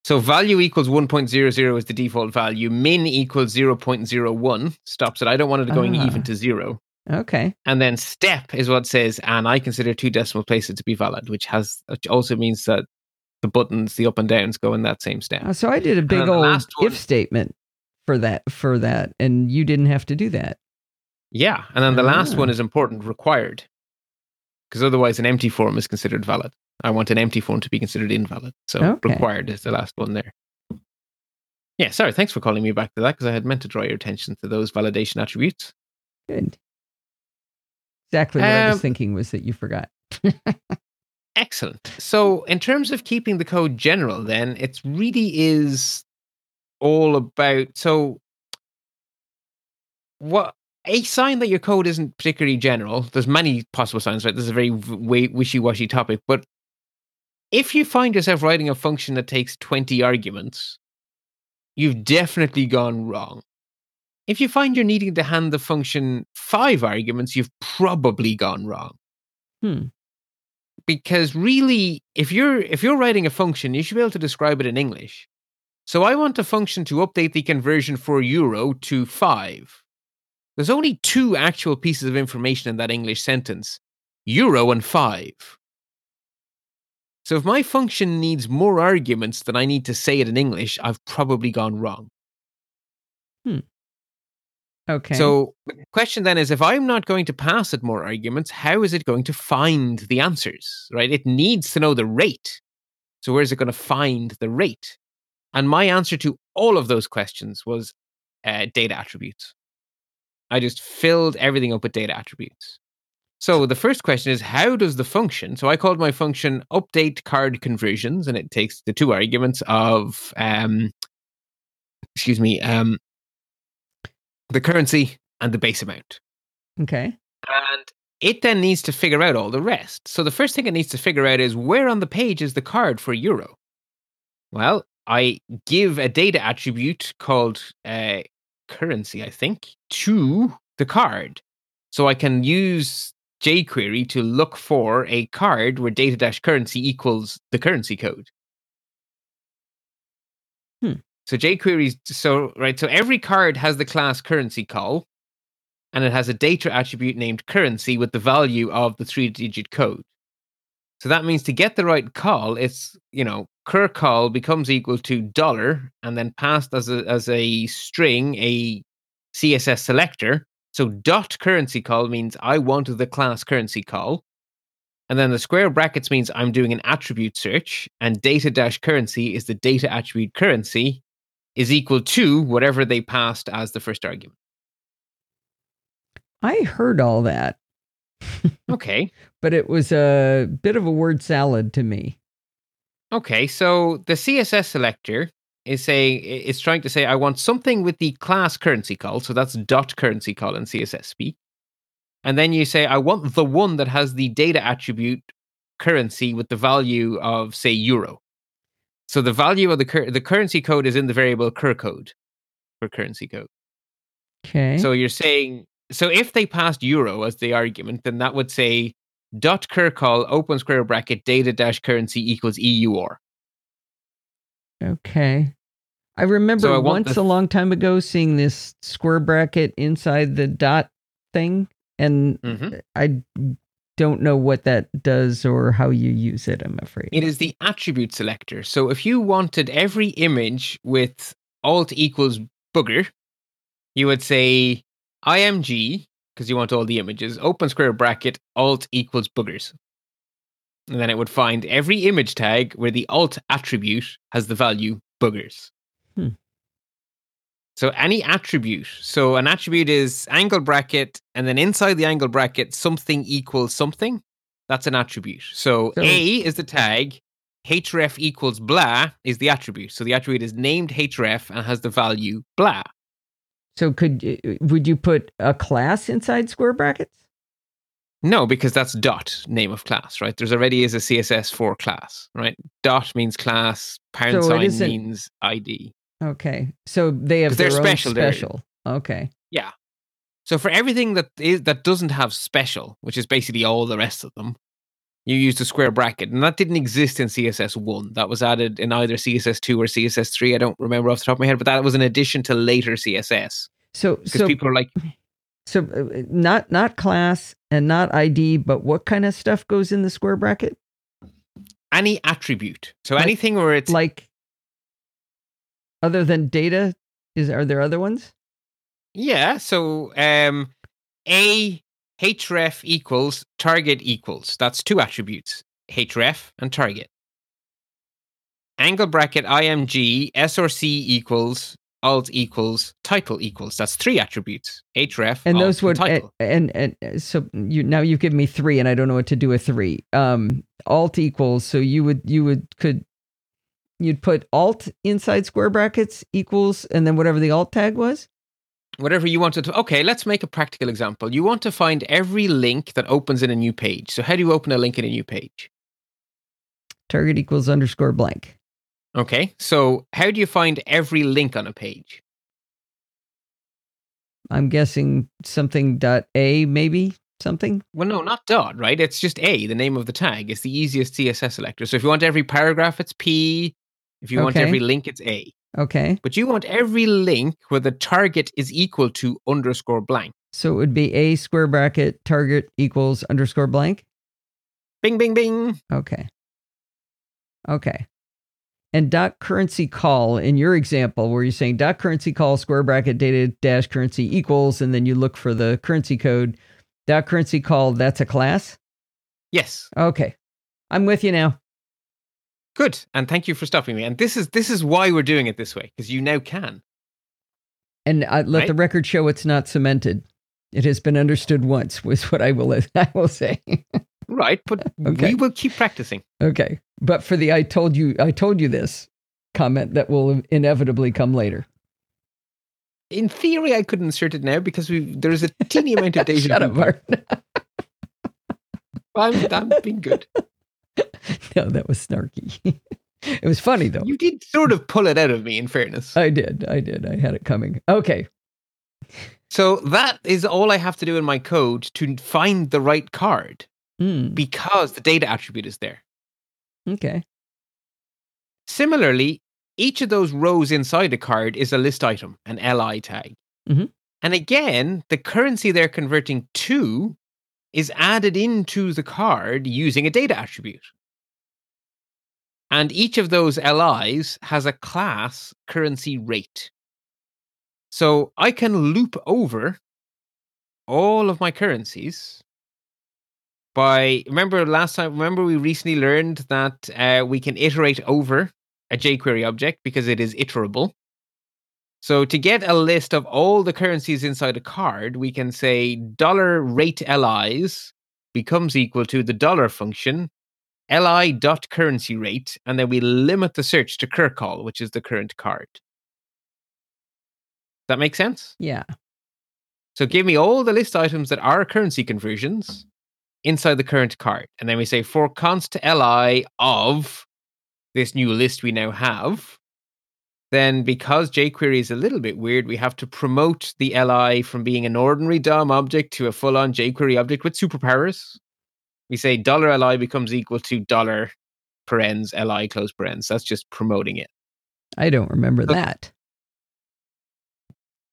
So value equals one point zero zero is the default value. Min equals zero point zero one stops it. I don't want it going uh, even to zero. Okay. And then step is what says, and I consider two decimal places to be valid, which has which also means that the buttons, the up and downs, go in that same step. So I did a big old one, if statement for that, for that, and you didn't have to do that. Yeah. And then the ah. last one is important, required. Because otherwise an empty form is considered valid. I want an empty form to be considered invalid. So okay. required is the last one there. Yeah, sorry. Thanks for calling me back to that, because I had meant to draw your attention to those validation attributes. Good. Exactly what um, I was thinking was that you forgot. Excellent. So in terms of keeping the code general, then, it really is all about... So what... A sign that your code isn't particularly general, there's many possible signs, right? This is a very w- wishy-washy topic, but if you find yourself writing a function that takes twenty arguments, you've definitely gone wrong. If you find you're needing to hand the function five arguments, you've probably gone wrong. Hmm. Because really, if you're if you're writing a function, you should be able to describe it in English. So I want a function to update the conversion for euro to five. There's only two actual pieces of information in that English sentence, euro and five. So if my function needs more arguments than I need to say it in English, I've probably gone wrong. Hmm. Okay. So the question then is, if I'm not going to pass it more arguments, how is it going to find the answers, right? It needs to know the rate. So where is it going to find the rate? And my answer to all of those questions was uh, data attributes. I just filled everything up with data attributes. So the first question is, how does the function... So I called my function update card conversions, and it takes the two arguments of, um, excuse me, um, the currency and the base amount. Okay. And it then needs to figure out all the rest. So the first thing it needs to figure out is, where on the page is the card for euro? Well, I give a data attribute called... Uh, currency, I think, to the card. So I can use jQuery to look for a card where data-currency equals the currency code. Hmm. So jQuery's so right, so every card has the class currency call, and it has a data attribute named currency with the value of the three-digit code. So that means to get the right call, it's, you know, cur call becomes equal to dollar and then passed as a as a string, a C S S selector. So dot currency call means I want the class currency call. And then the square brackets means I'm doing an attribute search, and data dash currency is the data attribute currency is equal to whatever they passed as the first argument. I heard all that. Okay. But it was a bit of a word salad to me. Okay, so the C S S selector is saying it's trying to say I want something with the class currency call, so that's dot currency call in C S S speak. And then you say I want the one that has the data attribute currency with the value of, say, euro. So the value of the cur- the currency code is in the variable cur code for currency code. Okay. So you're saying so if they passed euro as the argument, then that would say dot cur call open square bracket data dash currency equals E U R. Okay. I remember so I once the... a long time ago seeing this square bracket inside the dot thing, and mm-hmm. I don't know what that does or how you use it, I'm afraid. It is the attribute selector. So if you wanted every image with alt equals booger, you would say I M G, because you want all the images, open square bracket, alt equals boogers. And then it would find every image tag where the alt attribute has the value boogers. Hmm. So any attribute. So an attribute is angle bracket, and then inside the angle bracket, something equals something. That's an attribute. So, so A is the tag, href equals blah is the attribute. So the attribute is named href and has the value blah. So could would you put a class inside square brackets? No, because that's dot, name of class, right? There's already is a C S S for class, right? Dot means class, pound so sign means I D. Okay, so they have their own special. special. Okay. Yeah. So for everything that is that doesn't have special, which is basically all the rest of them, you use the square bracket. And that didn't exist in C S S one. That was added in either C S S two or C S S three. I don't remember off the top of my head, but that was an addition to later C S S. So, because so, people are like, So uh, not not class and not I D, but what kind of stuff goes in the square bracket? Any attribute. So like, anything where it's like other than data, is are there other ones? Yeah. So um, a href equals target equals. That's two attributes: href and target. Angle bracket img src equals alt equals title equals. That's three attributes: href and alt, those would and title. And, and and so you now you've given me three, and I don't know what to do with three. Um, alt equals. So you would you would could you'd put alt inside square brackets equals, and then whatever the alt tag was. Whatever you wanted to. Okay, let's make a practical example. You want to find every link that opens in a new page. So how do you open a link in a new page? Target equals underscore blank. Okay, so how do you find every link on a page? I'm guessing something dot A, maybe something? Well, no, not dot, right? It's just A, the name of the tag. It's the easiest C S S selector. So if you want every paragraph, it's P. If you okay. want every link, it's A. Okay. But you want every link where the target is equal to underscore blank. So it would be A square bracket target equals underscore blank? Bing, bing, bing. Okay. Okay. And dot currency call in your example where you're saying dot currency call square bracket data dash currency equals, and then you look for the currency code. Dot currency call, that's a class? Yes. Okay. I'm with you now. Good. And thank you for stopping me. And this is this is why we're doing it this way, because you now can. And I, let right? the record show it's not cemented. It has been understood once, was what I will I will say. Right, but okay. We will keep practicing. Okay, but for the I told you I told you this comment that will inevitably come later. In theory, I could insert it now because we there is a teeny amount of data. Shut up, Bart. I'm, I'm being good. No, that was snarky. It was funny, though. You did sort of pull it out of me, in fairness. I did. I did. I had it coming. Okay. So that is all I have to do in my code to find the right card. Mm. Because the data attribute is there. Okay. Similarly, each of those rows inside a card is a list item, an L I tag. Mm-hmm. And again, the currency they're converting to is added into the card using a data attribute. And each of those L Is has a class currency rate. So I can loop over all of my currencies by, remember last time, remember we recently learned that uh, we can iterate over a jQuery object because it is iterable. So to get a list of all the currencies inside a card, we can say dollar rate L Is becomes equal to the dollar function L I dot currency rate, and then we limit the search to curcol, which is the current card. Does that make sense? Yeah. So give me all the list items that are currency conversions inside the current card, and then we say for const L I of this new list we now have. Then because jQuery is a little bit weird, we have to promote the L I from being an ordinary D O M object to a full-on jQuery object with superpowers. We say $li becomes equal to dollar parens L I close parens. That's just promoting it. I don't remember so, that.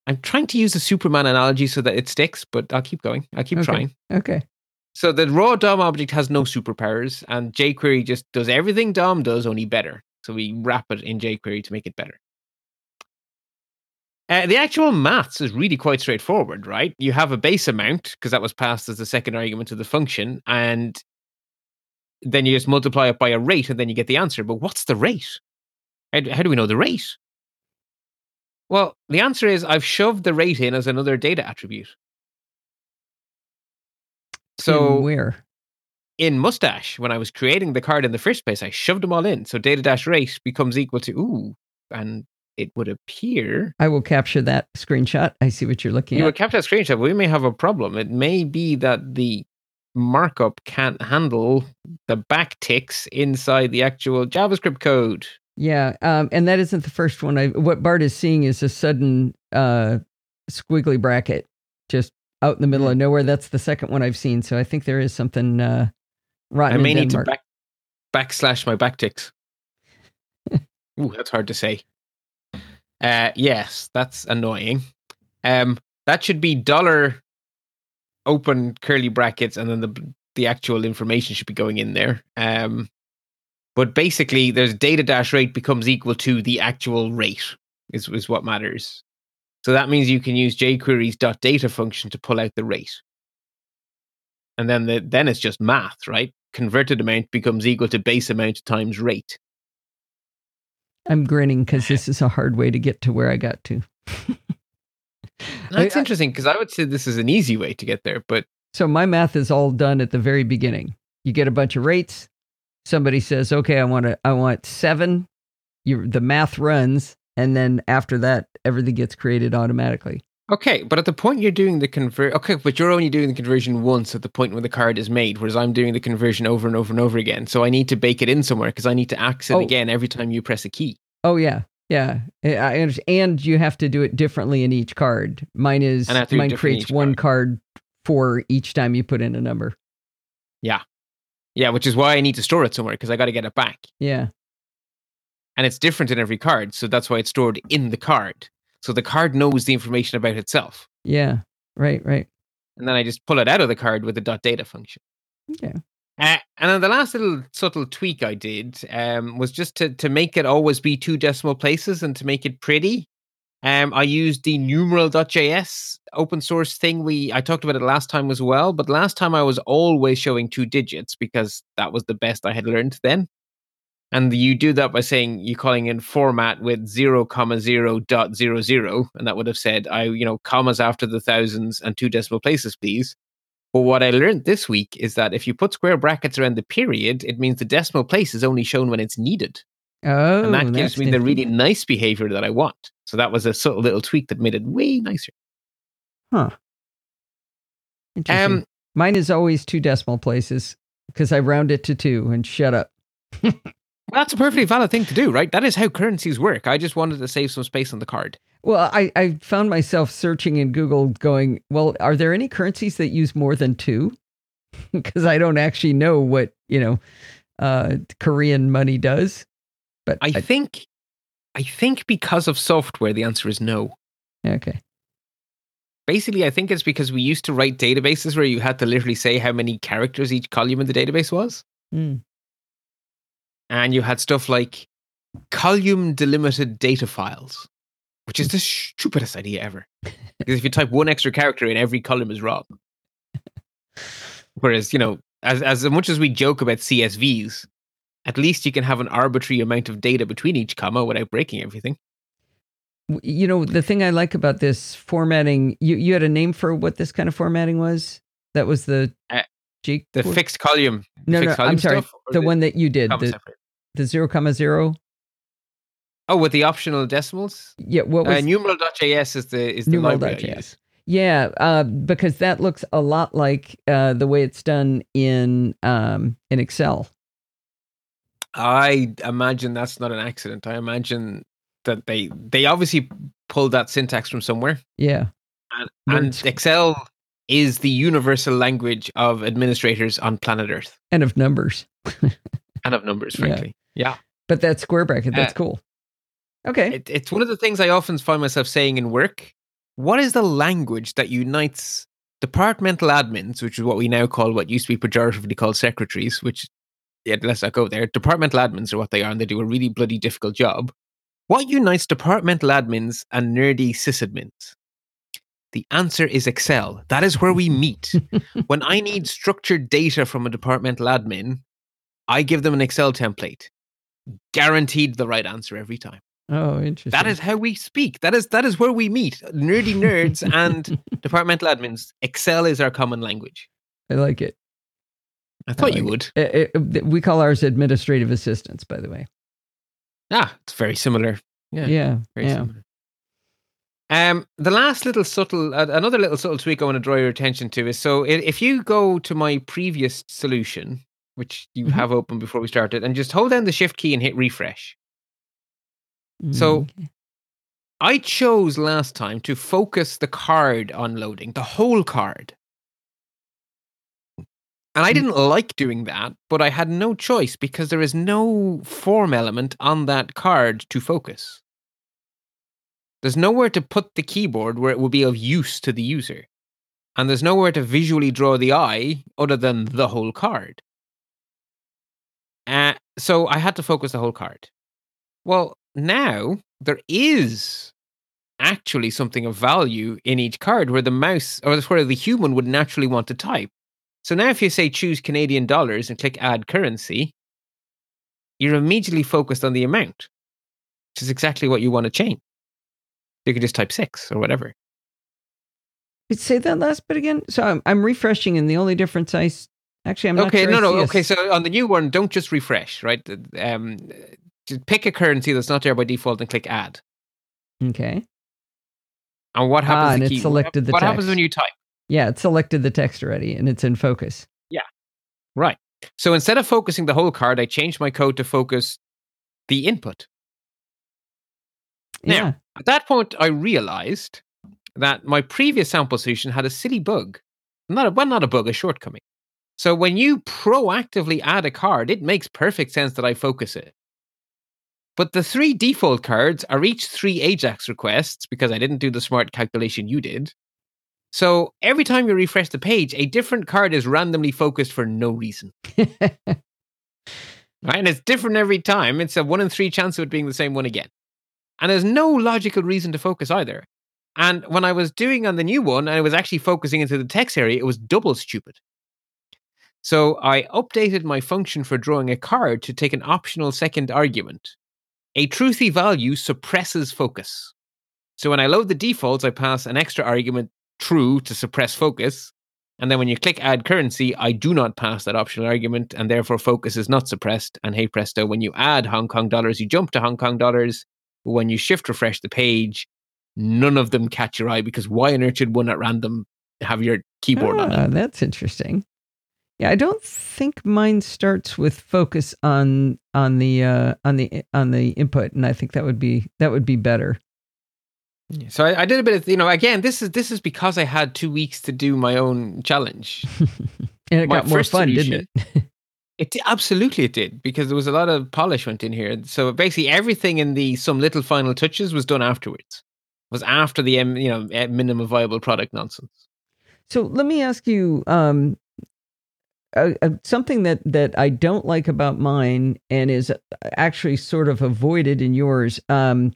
I'm trying to use the Superman analogy so that it sticks, but I'll keep going. I'll keep okay. trying. Okay. So the raw D O M object has no superpowers, and jQuery just does everything D O M does, only better. So we wrap it in jQuery to make it better. Uh, the actual maths is really quite straightforward, right? You have a base amount, because that was passed as the second argument of the function, and then you just multiply it by a rate, and then you get the answer. But what's the rate? How do, how do we know the rate? Well, the answer is I've shoved the rate in as another data attribute. So in where? In Mustache, when I was creating the card in the first place, I shoved them all in. So data-rate becomes equal to, ooh, and it would appear. I will capture that screenshot. I see what you're looking you at. You will capture that screenshot, but we may have a problem. It may be that the markup can't handle the backticks inside the actual JavaScript code. Yeah, um, and that isn't the first one. I, what Bart is seeing is a sudden uh, squiggly bracket just out in the middle of nowhere. That's the second one I've seen. So I think there is something uh, rotten in Denmark. I may need to back, backslash my backticks. Ooh, that's hard to say. Uh, yes, that's annoying. Um, that should be dollar open curly brackets, and then the the actual information should be going in there. Um, but basically, there's data dash rate becomes equal to the actual rate is, is what matters. So that means you can use jQuery's.data function to pull out the rate. And then the, then it's just math, right? Converted amount becomes equal to base amount times rate. I'm grinning because this is a hard way to get to where I got to. That's I, interesting because I would say this is an easy way to get there. But so my math is all done at the very beginning. You get a bunch of rates. Somebody says, okay, I want to, I want seven. You, the math runs. And then after that, everything gets created automatically. Okay, but at the point you're doing the convert, okay, but you're only doing the conversion once at the point when the card is made, whereas I'm doing the conversion over and over and over again. So I need to bake it in somewhere because I need to axe it oh. again every time you press a key. Oh yeah, yeah. I understand. And you have to do it differently in each card. Mine is mine creates one card. card for each time you put in a number. Yeah, yeah, which is why I need to store it somewhere because I got to get it back. Yeah, and it's different in every card, so that's why it's stored in the card. So the card knows the information about itself. Yeah, right, right. And then I just pull it out of the card with the dot data function. Yeah. Uh, and then the last little subtle tweak I did um, was just to, to make it always be two decimal places and to make it pretty. Um, I used the numeral dot j s open source thing. We I talked about it last time as well, but last time I was always showing two digits because that was the best I had learned then. And you do that by saying you're calling in format with zero comma zero dot zero zero, and that would have said I, you know, commas after the thousands and two decimal places, please. But what I learned this week is that if you put square brackets around the period, it means the decimal place is only shown when it's needed. Oh, and that gives me the really nice behavior that I want. So that was a subtle little tweak that made it way nicer. Huh. Interesting. Um, Mine is always two decimal places because I round it to two and shut up. Well, that's a perfectly valid thing to do, right? That is how currencies work. I just wanted to save some space on the card. Well, I, I found myself searching in Google going, well, are there any currencies that use more than two? Because I don't actually know what, you know, uh, Korean money does. But I, I think I think because of software, the answer is no. Okay. Basically, I think it's because we used to write databases where you had to literally say how many characters each column in the database was. Mm. And you had stuff like column delimited data files, which is the stupidest idea ever. Because if you type one extra character in, every column is wrong. Whereas, you know, as, as much as we joke about C S Vs, at least you can have an arbitrary amount of data between each comma without breaking everything. You know, the thing I like about this formatting, you, you had a name for what this kind of formatting was? That was the... Uh, G- the fixed column. The no, fixed no, column I'm sorry. Stuff, the, the one that you did. The, the zero comma zero. Oh, with the optional decimals? Yeah. What was uh, numeral dot j s is the is the library. Yeah, uh, because that looks a lot like uh, the way it's done in um, in Excel. I imagine that's not an accident. I imagine that they they obviously pulled that syntax from somewhere. Yeah. And, and Excel is the universal language of administrators on planet Earth. And of numbers. And of numbers, frankly. Yeah. yeah. But that square bracket, that's uh, cool. Okay. It, it's one of the things I often find myself saying in work. What is the language that unites departmental admins, which is what we now call what used to be pejoratively called secretaries, which, yeah, let's not go there. Departmental admins are what they are, and they do a really bloody difficult job. What unites departmental admins and nerdy sysadmins? The answer is Excel. That is where we meet. When I need structured data from a departmental admin, I give them an Excel template. Guaranteed the right answer every time. Oh, interesting. That is how we speak. That is that is where we meet. Nerdy nerds and departmental admins. Excel is our common language. I like it. I thought I like you would. It. It, it, we call ours administrative assistants, by the way. Ah, it's very similar. Yeah. Yeah. Very yeah. similar. Um, the last little subtle, uh, another little subtle tweak I want to draw your attention to is, so if you go to my previous solution, which you mm-hmm. have open before we started, and just hold down the shift key and hit refresh. Mm-hmm. So I chose last time to focus the card on loading, the whole card. And I didn't like doing that, but I had no choice because there is no form element on that card to focus. There's nowhere to put the keyboard where it will be of use to the user. and there's nowhere to visually draw the eye other than the whole card. Uh, so I had to focus the whole card. Well, now there is actually something of value in each card where the mouse or where the human would naturally want to type. So now if you say choose Canadian dollars and click add currency, you're immediately focused on the amount, which is exactly what you want to change. You can just type six or whatever. Say that last bit again. So I'm, I'm refreshing, and the only difference I actually I'm not okay. Sure no, no. Okay, so on the new one, don't just refresh, right? Um, just pick a currency that's not there by default and click add. Okay. And what happens? Ah, and to it key? selected the what text. What happens when you type? Yeah, it selected the text already, and it's in focus. Yeah. Right. So instead of focusing the whole card, I changed my code to focus the input. Now, yeah. At that point, I realized that my previous sample solution had a silly bug. Not a, well, not a bug, a shortcoming. So when you proactively add a card, it makes perfect sense that I focus it. But the three default cards are each three AJAX requests, because I didn't do the smart calculation you did. So every time you refresh the page, a different card is randomly focused for no reason. Right? And it's different every time. It's a one in three chance of it being the same one again. And there's no logical reason to focus either. And when I was doing on the new one, and I was actually focusing into the text area, it was double stupid. So I updated my function for drawing a card to take an optional second argument. A truthy value suppresses focus. So when I load the defaults, I pass an extra argument true to suppress focus. And then when you click add currency, I do not pass that optional argument, and therefore focus is not suppressed. And hey presto, when you add Hong Kong dollars, you jump to Hong Kong dollars. But when you shift refresh the page, none of them catch your eye, because why on earth should one at random have your keyboard ah, on it? That's interesting. Yeah, I don't think mine starts with focus on on the uh, on the on the input, and I think that would be that would be better. Yeah, so I, I did a bit of, you know, again, this is this is because I had two weeks to do my own challenge, and it my got more fun, solution, didn't it? It absolutely it did, because there was a lot of polish went in here. So basically, everything in the some little final touches was done afterwards. Was after the you know minimum viable product nonsense. So let me ask you um, uh, uh, something that, that I don't like about mine and is actually sort of avoided in yours. Um,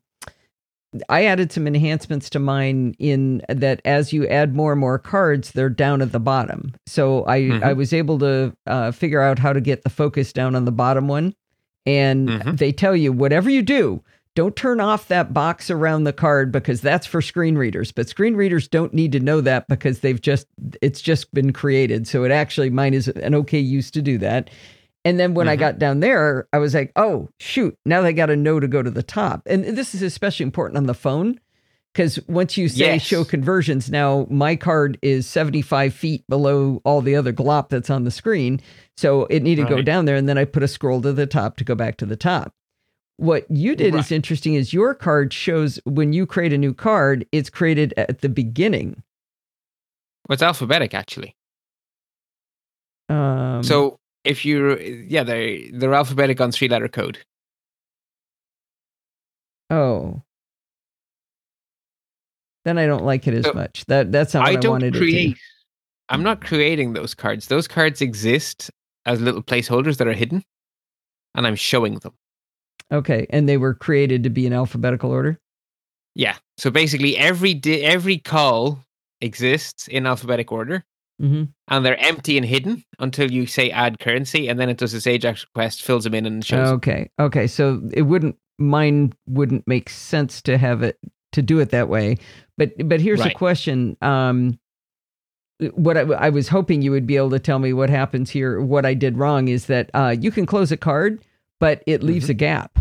I added some enhancements to mine in that as you add more and more cards, they're down at the bottom. So I, mm-hmm. I was able to uh, figure out how to get the focus down on the bottom one. And mm-hmm. they tell you whatever you do, don't turn off that box around the card, because that's for screen readers. But screen readers don't need to know that, because they've just, it's just been created. So it actually, mine is an okay use to do that. And then when mm-hmm. I got down there, I was like, oh, shoot, now they got to know to go to the top. And this is especially important on the phone, because once you say yes. show conversions, now my card is seventy-five feet below all the other glop that's on the screen. So it needed right. to go down there. And then I put a scroll to the top to go back to the top. What you did right. is interesting is your card shows when you create a new card, it's created at the beginning. Well, it's alphabetic, actually. Um, so if you, yeah, they're, they're alphabetic on three letter code. Oh. Then I don't like it as so much. That That's not what I, I don't wanted create, it to. I'm not creating those cards. Those cards exist as little placeholders that are hidden, and I'm showing them. Okay, and they were created to be in alphabetical order? Yeah. So basically every di- every call exists in alphabetic order, mm-hmm. and they're empty and hidden until you say add currency, and then it does this AJAX request, fills them in, and shows Okay, them. okay. So it wouldn't, mine wouldn't make sense to have it, to do it that way. But but here's right. a question. Um, what I, I was hoping you would be able to tell me what happens here, what I did wrong, is that uh, you can close a card, but it leaves mm-hmm. a gap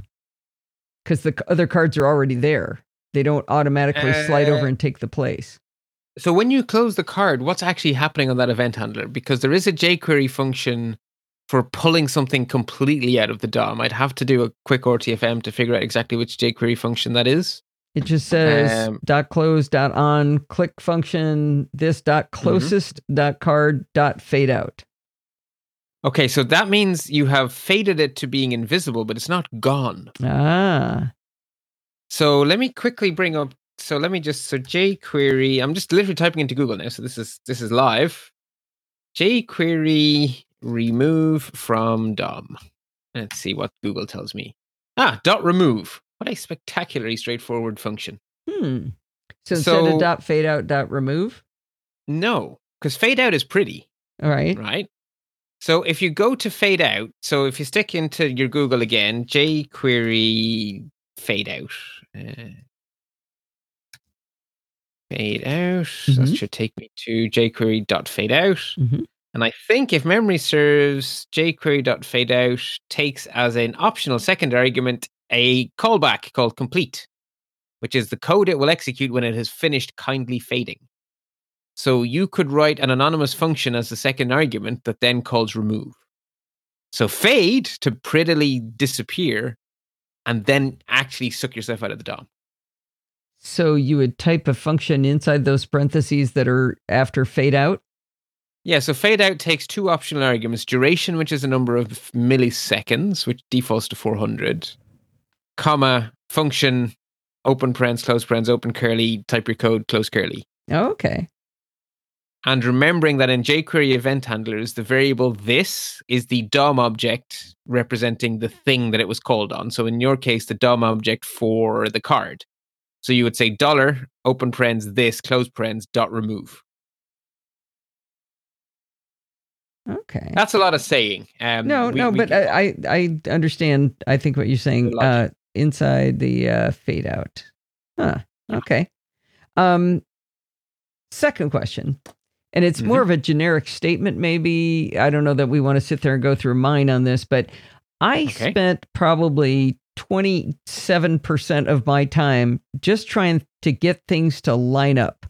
because the other cards are already there. They don't automatically uh, slide over and take the place. So when you close the card, what's actually happening on that event handler? Because there is a jQuery function for pulling something completely out of the D O M. I'd have to do a quick R T F M to figure out exactly which jQuery function that is. It just says um, dot close dot on click function this dot closest mm-hmm. dot card dot fade out. Okay, so that means you have faded it to being invisible, but it's not gone. Ah. So let me quickly bring up so let me just, so jQuery, I'm just literally typing into Google now. So this is, this is live. jQuery remove from D O M. Let's see what Google tells me. Ah, dot remove. What a spectacularly straightforward function. Hmm. So instead so, of dot fade out, dot remove? No, because fade out is pretty. All right. Right. So if you go to fade out, so if you stick into your Google again, jQuery fade out. Uh, fade out. Mm-hmm. That should take me to jQuery.fadeout. Mm-hmm. And I think if memory serves, jQuery.fadeout takes as an optional second argument a callback called complete, which is the code it will execute when it has finished kindly fading. So you could write an anonymous function as the second argument that then calls remove. So fade to prettily disappear and then actually suck yourself out of the D O M. So you would type a function inside those parentheses that are after fade out? Yeah, so fade out takes two optional arguments. Duration, which is a number of milliseconds, which defaults to four hundred, comma, function, open parens, close parens, open curly, type your code, close curly. Oh, okay. And remembering that in jQuery event handlers, the variable this is the D O M object representing the thing that it was called on. So in your case, the D O M object for the card. So you would say dollar, open parens, this, close parens, dot remove. Okay. That's a lot of saying. Um, no, we, no, we but can... I, I understand, I think, what you're saying uh, inside the uh, fade out. Huh. Okay. Um, second question, and it's mm-hmm. more of a generic statement, maybe. I don't know that we want to sit there and go through mine on this, but I okay. spent probably twenty-seven percent of my time just trying to get things to line up.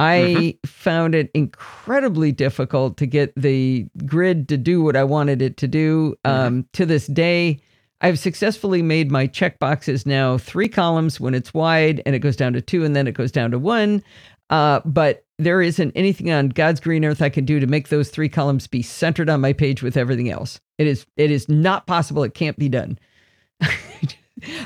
I mm-hmm. found it incredibly difficult to get the grid to do what I wanted it to do. Mm-hmm. Um, to this day, I've successfully made my checkboxes now three columns when it's wide, and it goes down to two, and then it goes down to one. Uh, but there isn't anything on God's green earth I can do to make those three columns be centered on my page with everything else. It is, it is not possible. It can't be done.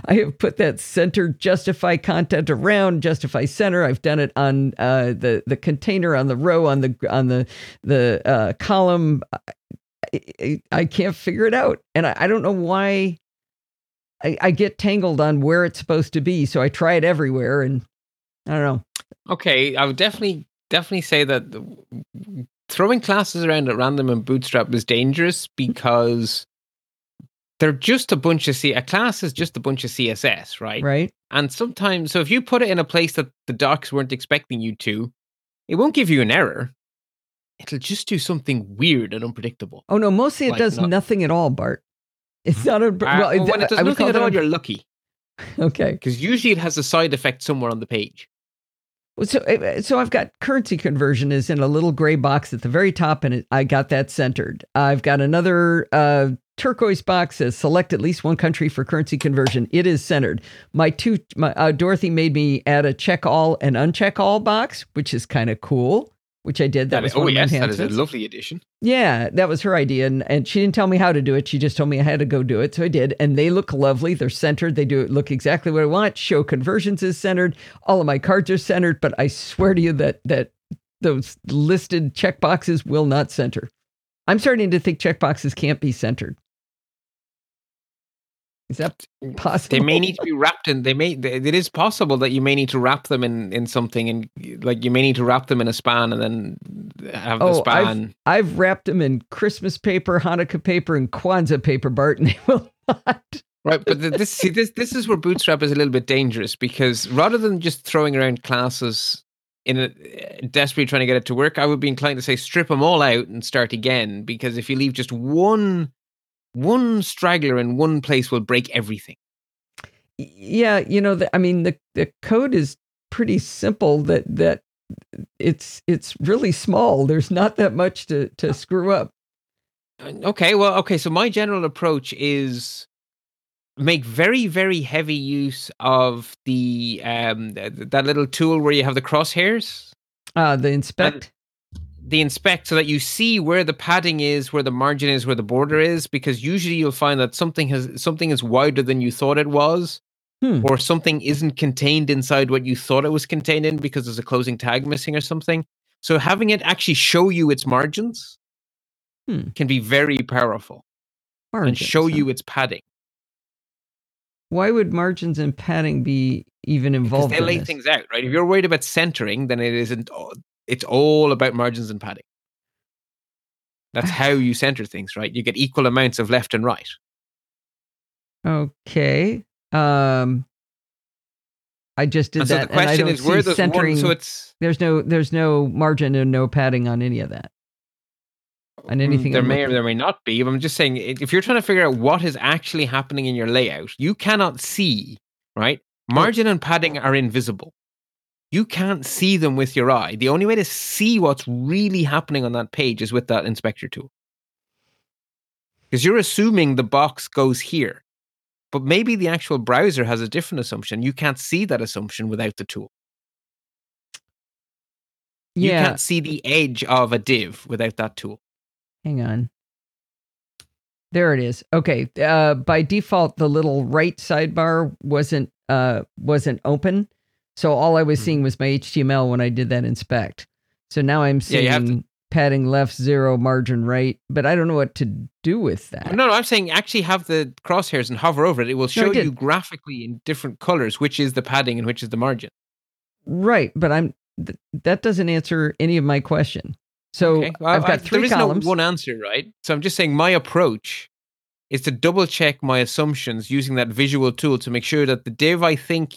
I have put that center justify content around justify center. I've done it on uh, the the container, on the row, on the on the the uh, column. I, I, I can't figure it out, and I, I don't know why. I, I get tangled on where it's supposed to be, so I try it everywhere, and I don't know. Okay, I would definitely definitely say that the, throwing classes around at random in Bootstrap is dangerous because. They're just a bunch of C. A class is just a bunch of C S S, right? Right. And sometimes, so if you put it in a place that the docs weren't expecting you to, it won't give you an error. It'll just do something weird and unpredictable. Oh no, mostly it like does not, nothing at all, Bart. It's not a. Uh, well, it, well, when it does I nothing at all, un- you're lucky. Okay. Because usually it has a side effect somewhere on the page. Well, so, so I've got currency conversion is in a little gray box at the very top, and it, I got that centered. I've got another uh, turquoise box that says select at least one country for currency conversion. It is centered. My two, my, uh, Dorothy made me add a check all and uncheck all box, which is kind of cool. Which I did. That, that was is, one oh of yes, that is a lovely addition. Yeah, that was her idea, and, and she didn't tell me how to do it. She just told me I had to go do it, so I did. And they look lovely. They're centered. They do look exactly what I want. Show conversions is centered. All of my cards are centered. But I swear to you that that those listed checkboxes will not center. I'm starting to think checkboxes can't be centered. Is that possible? They may need to be wrapped in, they may, it is possible that you may need to wrap them in, in something, and like you may need to wrap them in a span and then have oh, the span. I've, I've wrapped them in Christmas paper, Hanukkah paper, and Kwanzaa paper, Bart, and they will not. Right, but this, see, this, this is where Bootstrap is a little bit dangerous because rather than just throwing around classes in a, desperately trying to get it to work, I would be inclined to say strip them all out and start again, because if you leave just one One straggler in one place will break everything. Yeah, you know, the, I mean, the, the code is pretty simple. That that it's it's really small. There's not that much to, to screw up. Okay, well, okay. So my general approach is make very very heavy use of the um that little tool where you have the crosshairs. Uh the inspect. And- The inspect so that you see where the padding is, where the margin is, where the border is, because usually you'll find that something has something is wider than you thought it was, hmm. or something isn't contained inside what you thought it was contained in because there's a closing tag missing or something. So having it actually show you its margins hmm. can be very powerful margins, and show huh? you its padding. Why would margins and padding be even involved? Because they lay in this? things out, right? If you're worried about centering, then it isn't. It's all about margins and padding. That's how you center things, right? You get equal amounts of left and right. Okay. Um, I just did and so that. The question and I don't is, where those centering? One, so it's there's no there's no margin and no padding on any of that. And anything there may or there may not be. I'm just saying, if you're trying to figure out what is actually happening in your layout, you cannot see, right? Margin and padding are invisible. You can't see them with your eye. The only way to see what's really happening on that page is with that inspector tool. Because you're assuming the box goes here. But maybe the actual browser has a different assumption. You can't see that assumption without the tool. You yeah. can't see the edge of a div without that tool. Hang on. There it is. Okay. Uh, by default, the little right sidebar wasn't uh, wasn't open. So all I was mm-hmm. seeing was my H T M L when I did that inspect. So now I'm seeing yeah, to... padding left, zero, margin right, but I don't know what to do with that. No, no, I'm saying actually have the crosshairs and hover over it. It will show no, you graphically in different colors which is the padding and which is the margin. Right, but I'm th- that doesn't answer any of my question. So okay. well, I've got I, three there columns. There is no one answer, right? So I'm just saying my approach is to double check my assumptions using that visual tool to make sure that the div I think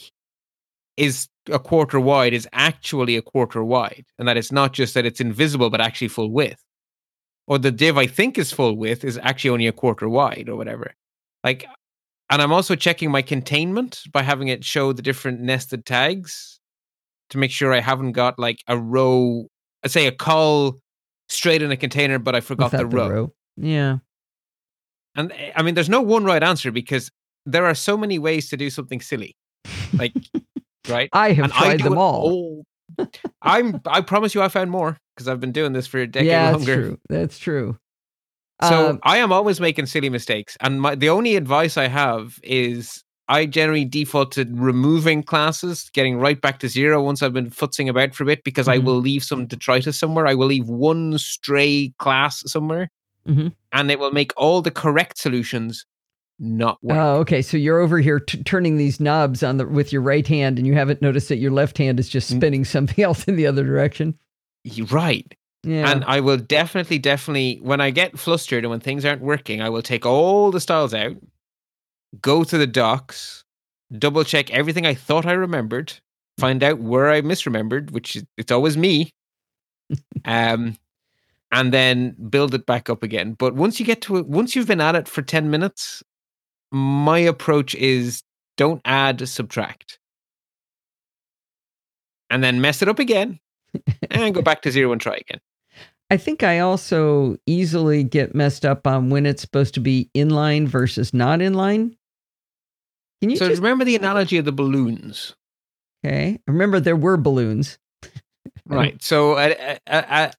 is a quarter wide is actually a quarter wide, and that it's not just that it's invisible but actually full width. Or the div I think is full width is actually only a quarter wide or whatever. Like, and I'm also checking my containment by having it show the different nested tags to make sure I haven't got like a row, say a call straight in a container, but I forgot the, the row. row. Yeah. And I mean, there's no one right answer because there are so many ways to do something silly. Like, right? I have and tried I them all. all. I'm, I promise you I found more because I've been doing this for a decade yeah, longer. Yeah, that's true. That's true. So um, I am always making silly mistakes. And my, the only advice I have is I generally default to removing classes, getting right back to zero once I've been futzing about for a bit, because mm-hmm. I will leave some detritus somewhere. I will leave one stray class somewhere, mm-hmm. and it will make all the correct solutions not work. Oh, okay. So you're over here t- turning these knobs on the with your right hand, and you haven't noticed that your left hand is just spinning mm-hmm. something else in the other direction. You're right. Yeah. And I will definitely, definitely, when I get flustered and when things aren't working, I will take all the styles out, go to the docs, double check everything I thought I remembered, find out where I misremembered, which is, it's always me, um, and then build it back up again. But once you get to it, once you've been at it for ten minutes, my approach is don't add, subtract, and then mess it up again and go back to zero and try again. I think I also easily get messed up on when it's supposed to be inline versus not inline. Can you so just... remember the analogy of the balloons? Okay. Remember there were balloons. Right. So a, a, a,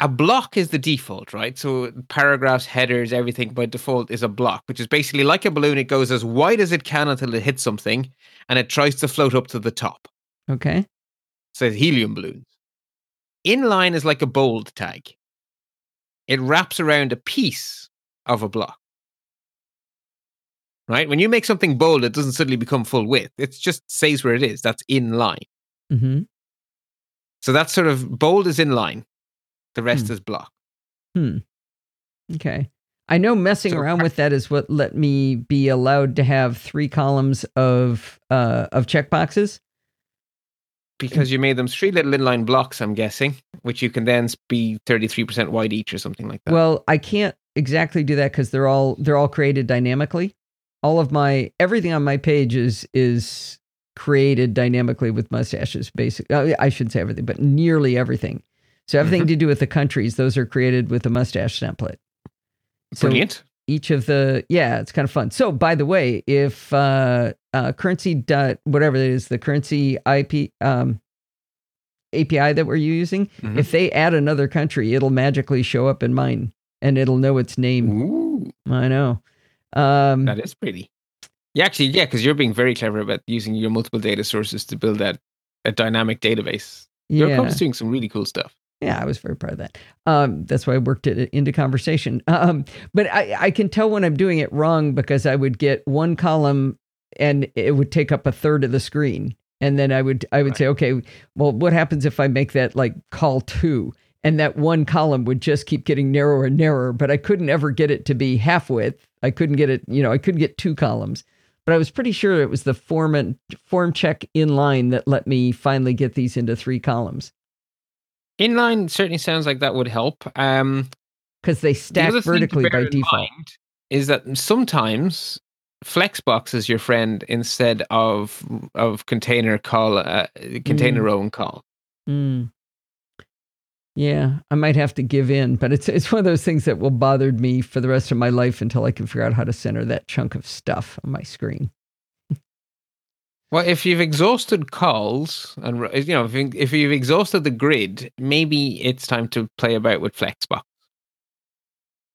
a block is the default, right? So paragraphs, headers, everything by default is a block, which is basically like a balloon. It goes as wide as it can until it hits something, and it tries to float up to the top. Okay. So it's helium balloons. Inline is like a bold tag. It wraps around a piece of a block. Right? When you make something bold, it doesn't suddenly become full width. It just stays where it is. That's inline. Mm-hmm. So that's sort of bold is inline. The rest hmm. is block. Hmm. Okay. I know messing so around with that is what let me be allowed to have three columns of uh, of checkboxes. Because you made them three little inline blocks, I'm guessing, which you can then be thirty-three percent wide each or something like that. Well, I can't exactly do that because they're all they're all created dynamically. All of my everything on my page is is created dynamically with mustaches. Basically, I shouldn't say everything, but nearly everything. So everything mm-hmm. to do with the countries, those are created with a mustache template. So brilliant. Each of the yeah, it's kind of fun. So by the way, if uh, uh, currency dot whatever it is, the currency I P um, A P I that we're using, mm-hmm. if they add another country, it'll magically show up in mine, and it'll know its name. Ooh, I know. Um, that is pretty. Yeah, actually, yeah, because you're being very clever about using your multiple data sources to build that a dynamic database. Yeah. Your company's doing some really cool stuff. Yeah, I was very proud of that. Um, that's why I worked it into conversation. Um, but I, I can tell when I'm doing it wrong because I would get one column and it would take up a third of the screen. And then I would I would right. say, okay, well, what happens if I make that like call two? And that one column would just keep getting narrower and narrower, but I couldn't ever get it to be half width. I couldn't get it, you know, I couldn't get two columns. But I was pretty sure it was the form and form check inline that let me finally get these into three columns. Inline certainly sounds like that would help. Because um, they stack the vertically by default. Is that sometimes Flexbox is your friend instead of of container call, uh, container mm. row and call. Mm. Yeah, I might have to give in, but it's it's one of those things that will bother me for the rest of my life until I can figure out how to center that chunk of stuff on my screen. Well, if you've exhausted calls and, you know, if, you, if you've exhausted the grid, maybe it's time to play about with Flexbox.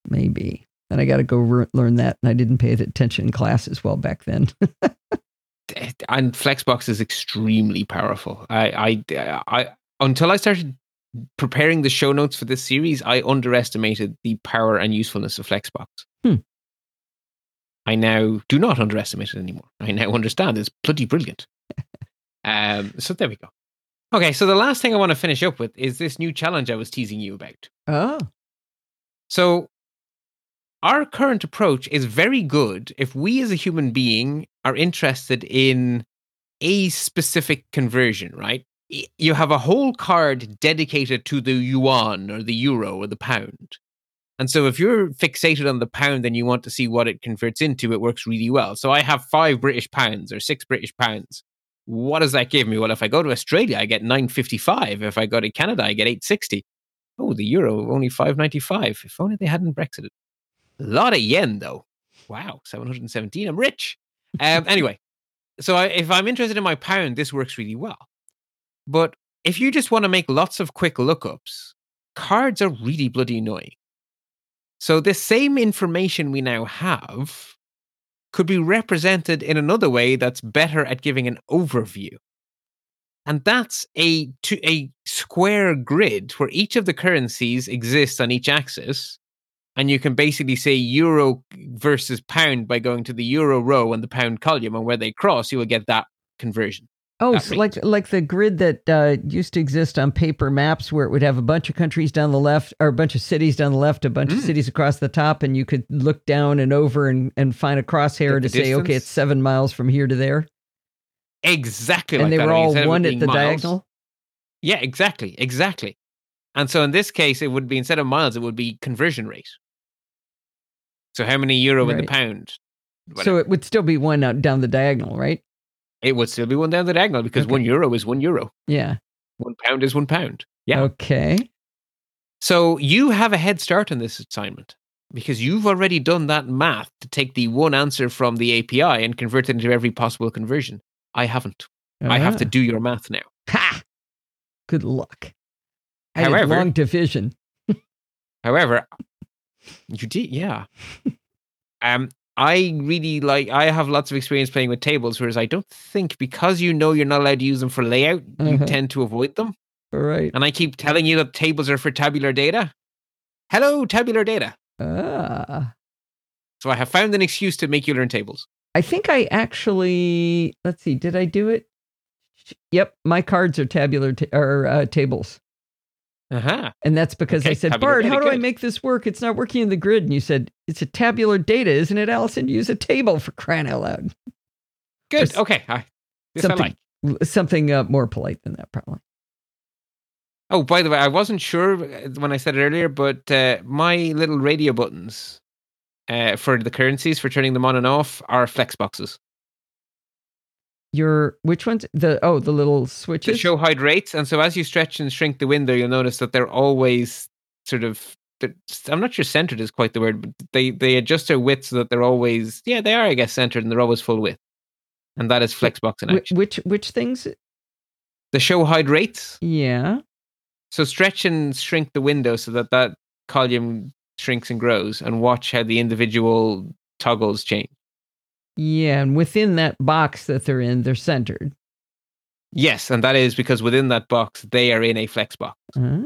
Maybe. And I got to go re- learn that. And I didn't pay attention in class as well back then. And Flexbox is extremely powerful. I, I, I, until I started preparing the show notes for this series, I underestimated the power and usefulness of Flexbox. Hmm. I now do not underestimate it anymore. I now understand it's bloody brilliant. um, so there we go. Okay, so the last thing I want to finish up with is this new challenge I was teasing you about. Oh. So our current approach is very good if we as a human being are interested in a specific conversion, right? You have a whole card dedicated to the yuan or the euro or the pound. And so if you're fixated on the pound and you want to see what it converts into, it works really well. So I have five British pounds or six British pounds. What does that give me? Well, if I go to Australia, I get nine fifty-five. If I go to Canada, I get eight sixty. Oh, the euro, only five ninety-five. If only they hadn't Brexited. A lot of yen, though. Wow, seven hundred seventeen. I'm rich. Um, anyway, so I, if I'm interested in my pound, this works really well. But if you just want to make lots of quick lookups, cards are really bloody annoying. So this same information we now have could be represented in another way that's better at giving an overview. And that's a, to, a square grid where each of the currencies exists on each axis. And you can basically say euro versus pound by going to the euro row and the pound column. And where they cross, you will get that conversion. Oh, so like like the grid that uh, used to exist on paper maps where it would have a bunch of countries down the left or a bunch of cities down the left, a bunch mm. of cities across the top, and you could look down and over and, and find a crosshair the to distance. Say, okay, it's seven miles from here to there. Exactly. And like they that, were all one at the miles, diagonal? Yeah, exactly. Exactly. And so in this case, it would be instead of miles, it would be conversion rate. So how many euro right. in the pound? Whatever. So it would still be one out down the diagonal, right? It would still be one down the diagonal because okay. one euro is one euro. Yeah. One pound is one pound. Yeah. Okay. So you have a head start on this assignment because you've already done that math to take the one answer from the A P I and convert it into every possible conversion. I haven't. Uh-huh. I have to do your math now. Ha! Good luck. I however, did long division. However, you did, yeah. Um. I really like, I have lots of experience playing with tables, whereas I don't think, because you know you're not allowed to use them for layout, uh-huh. you tend to avoid them. Right. And I keep telling you that tables are for tabular data. Hello, tabular data. Ah. So I have found an excuse to make you learn tables. I think I actually, let's see, did I do it? Yep, my cards are tabular, t- or uh, tables. Uh-huh. And that's because okay, I said, Bart, how do good. I make this work? It's not working in the grid. And you said, it's a tabular data, isn't it, Allison? Use a table for crying out loud. Good. There's okay. I, something like. something uh, more polite than that, probably. Oh, by the way, I wasn't sure when I said it earlier, but uh, my little radio buttons uh, for the currencies, for turning them on and off, are flex boxes. Your which ones the oh the little switches to show hide rates, and so as you stretch and shrink the window, you'll notice that they're always sort of I'm not sure centered is quite the word, but they they adjust their width so that they're always yeah they are I guess centered and they're always full width, and that is Flexbox in action. Which which things? The show hide rates. Yeah. So stretch and shrink the window so that that column shrinks and grows, and watch how the individual toggles change. Yeah, and within that box that they're in, they're centered. Yes, and that is because within that box, they are in a flex box. Ah.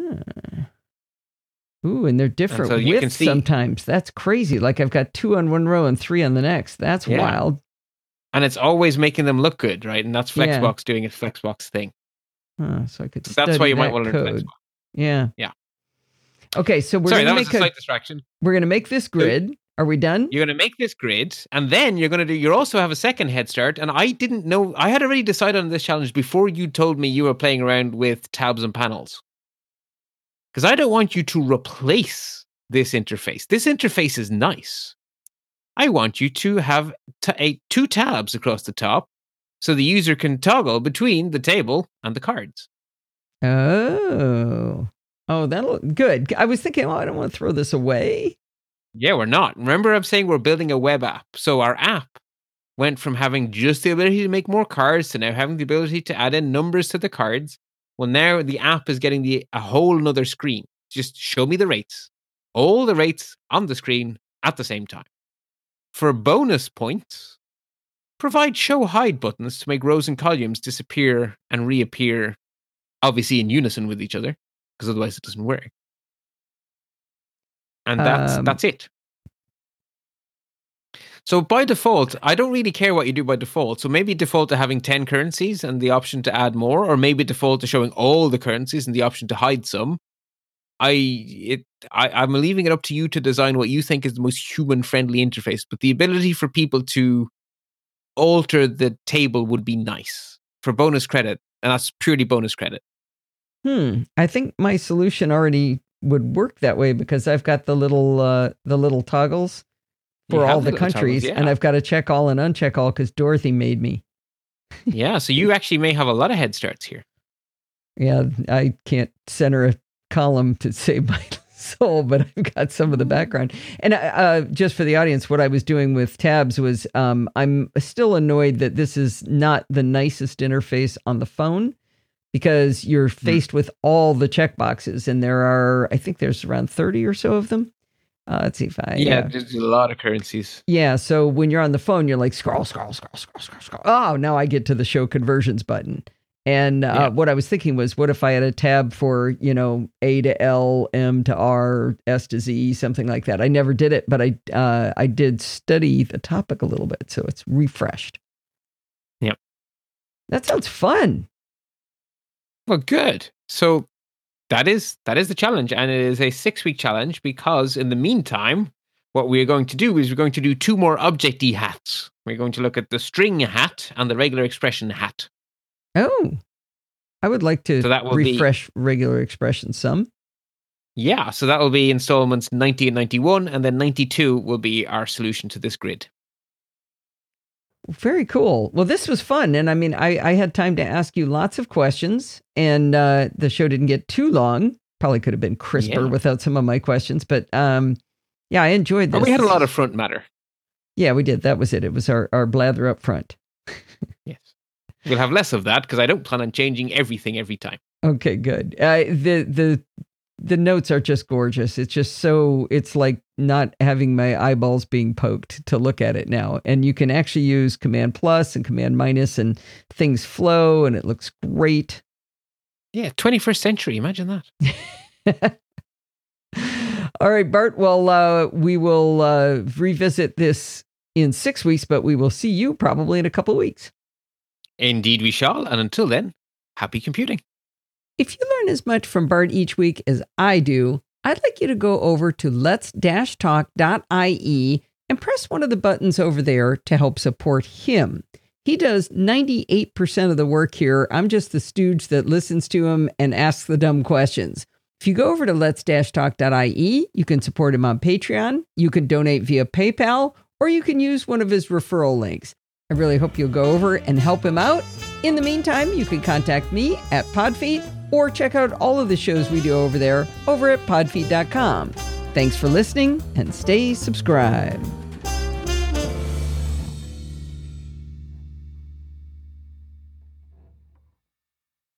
Ooh, and they're different and so widths sometimes. That's crazy. Like I've got two on one row and three on the next. That's yeah. wild. And it's always making them look good, right? And that's Flexbox yeah. doing its Flexbox thing. Oh, so I could so that's why you might want to learn Flexbox. Yeah. Yeah. Okay, so we're Sorry, gonna that make was a slight a, distraction. We're gonna make this grid. Are we done? You're gonna make this grid, and then you're gonna do you also have a second head start. And I didn't know I had already decided on this challenge before you told me you were playing around with tabs and panels. Because I don't want you to replace this interface. This interface is nice. I want you to have t- a, two tabs across the top so the user can toggle between the table and the cards. Oh. Oh, that'll good. I was thinking, oh, I don't want to throw this away. Yeah, we're not. Remember, I'm saying we're building a web app. So our app went from having just the ability to make more cards to now having the ability to add in numbers to the cards. Well, now the app is getting the, a whole nother screen. Just show me the rates. All the rates on the screen at the same time. For bonus points, provide show hide buttons to make rows and columns disappear and reappear, obviously in unison with each other, because otherwise it doesn't work. And that's um, that's it. So by default, I don't really care what you do by default. So maybe default to having ten currencies and the option to add more, or maybe default to showing all the currencies and the option to hide some. I it I, I'm leaving it up to you to design what you think is the most human-friendly interface. But the ability for people to alter the table would be nice for bonus credit, and that's purely bonus credit. Hmm. I think my solution already would work that way because I've got the little uh, the little toggles. For all the countries, yeah. And I've got to check all and uncheck all because Dorothy made me. Yeah, so you actually may have a lot of head starts here. Yeah, I can't center a column to save my soul, but I've got some of the background. And uh, just for the audience, what I was doing with tabs was um, I'm still annoyed that this is not the nicest interface on the phone because you're faced mm. with all the checkboxes, and there are, I think there's around thirty or so of them. Uh, let's see if I... Yeah, uh, there's a lot of currencies. Yeah, so when you're on the phone, you're like, scroll, scroll, scroll, scroll, scroll, scroll. Oh, now I get to the show conversions button. And uh, yeah. what I was thinking was, what if I had a tab for, you know, A to L, M to R, S to Z, something like that. I never did it, but I uh, I did study the topic a little bit, so it's refreshed. Yep. That sounds fun. Well, good. So... That is that is the challenge, and it is a six-week challenge because in the meantime, what we are going to do is we're going to do two more Object-E hats. We're going to look at the string hat and the regular expression hat. Oh, I would like to so that will refresh be, regular expression some. Yeah, so that will be installments ninety and ninety-one, and then ninety-two will be our solution to this grid. Very cool. Well, this was fun. And I mean, I, I had time to ask you lots of questions and uh, the show didn't get too long. Probably could have been crisper yeah. without some of my questions. But um, yeah, I enjoyed this. Oh, we had a lot of front matter. Yeah, we did. That was it. It was our, our blather up front. Yes. We'll have less of that because I don't plan on changing everything every time. Okay, good. Uh, the the the notes are just gorgeous. It's just so it's like not having my eyeballs being poked to look at it now. And you can actually use command plus and command minus and things flow and it looks great. Yeah. twenty-first century. Imagine that. All right, Bart. Well, uh, we will uh, revisit this in six weeks, but we will see you probably in a couple of weeks. Indeed we shall. And until then, happy computing. If you learn as much from Bart each week as I do, I'd like you to go over to let's dash talk dot I E and press one of the buttons over there to help support him. He does ninety-eight percent of the work here. I'm just the stooge that listens to him and asks the dumb questions. If you go over to let's dash talk dot I E, you can support him on Patreon, you can donate via PayPal, or you can use one of his referral links. I really hope you'll go over and help him out. In the meantime, you can contact me at Podfeet, or check out all of the shows we do over there over at podfeet dot com. Thanks for listening and stay subscribed.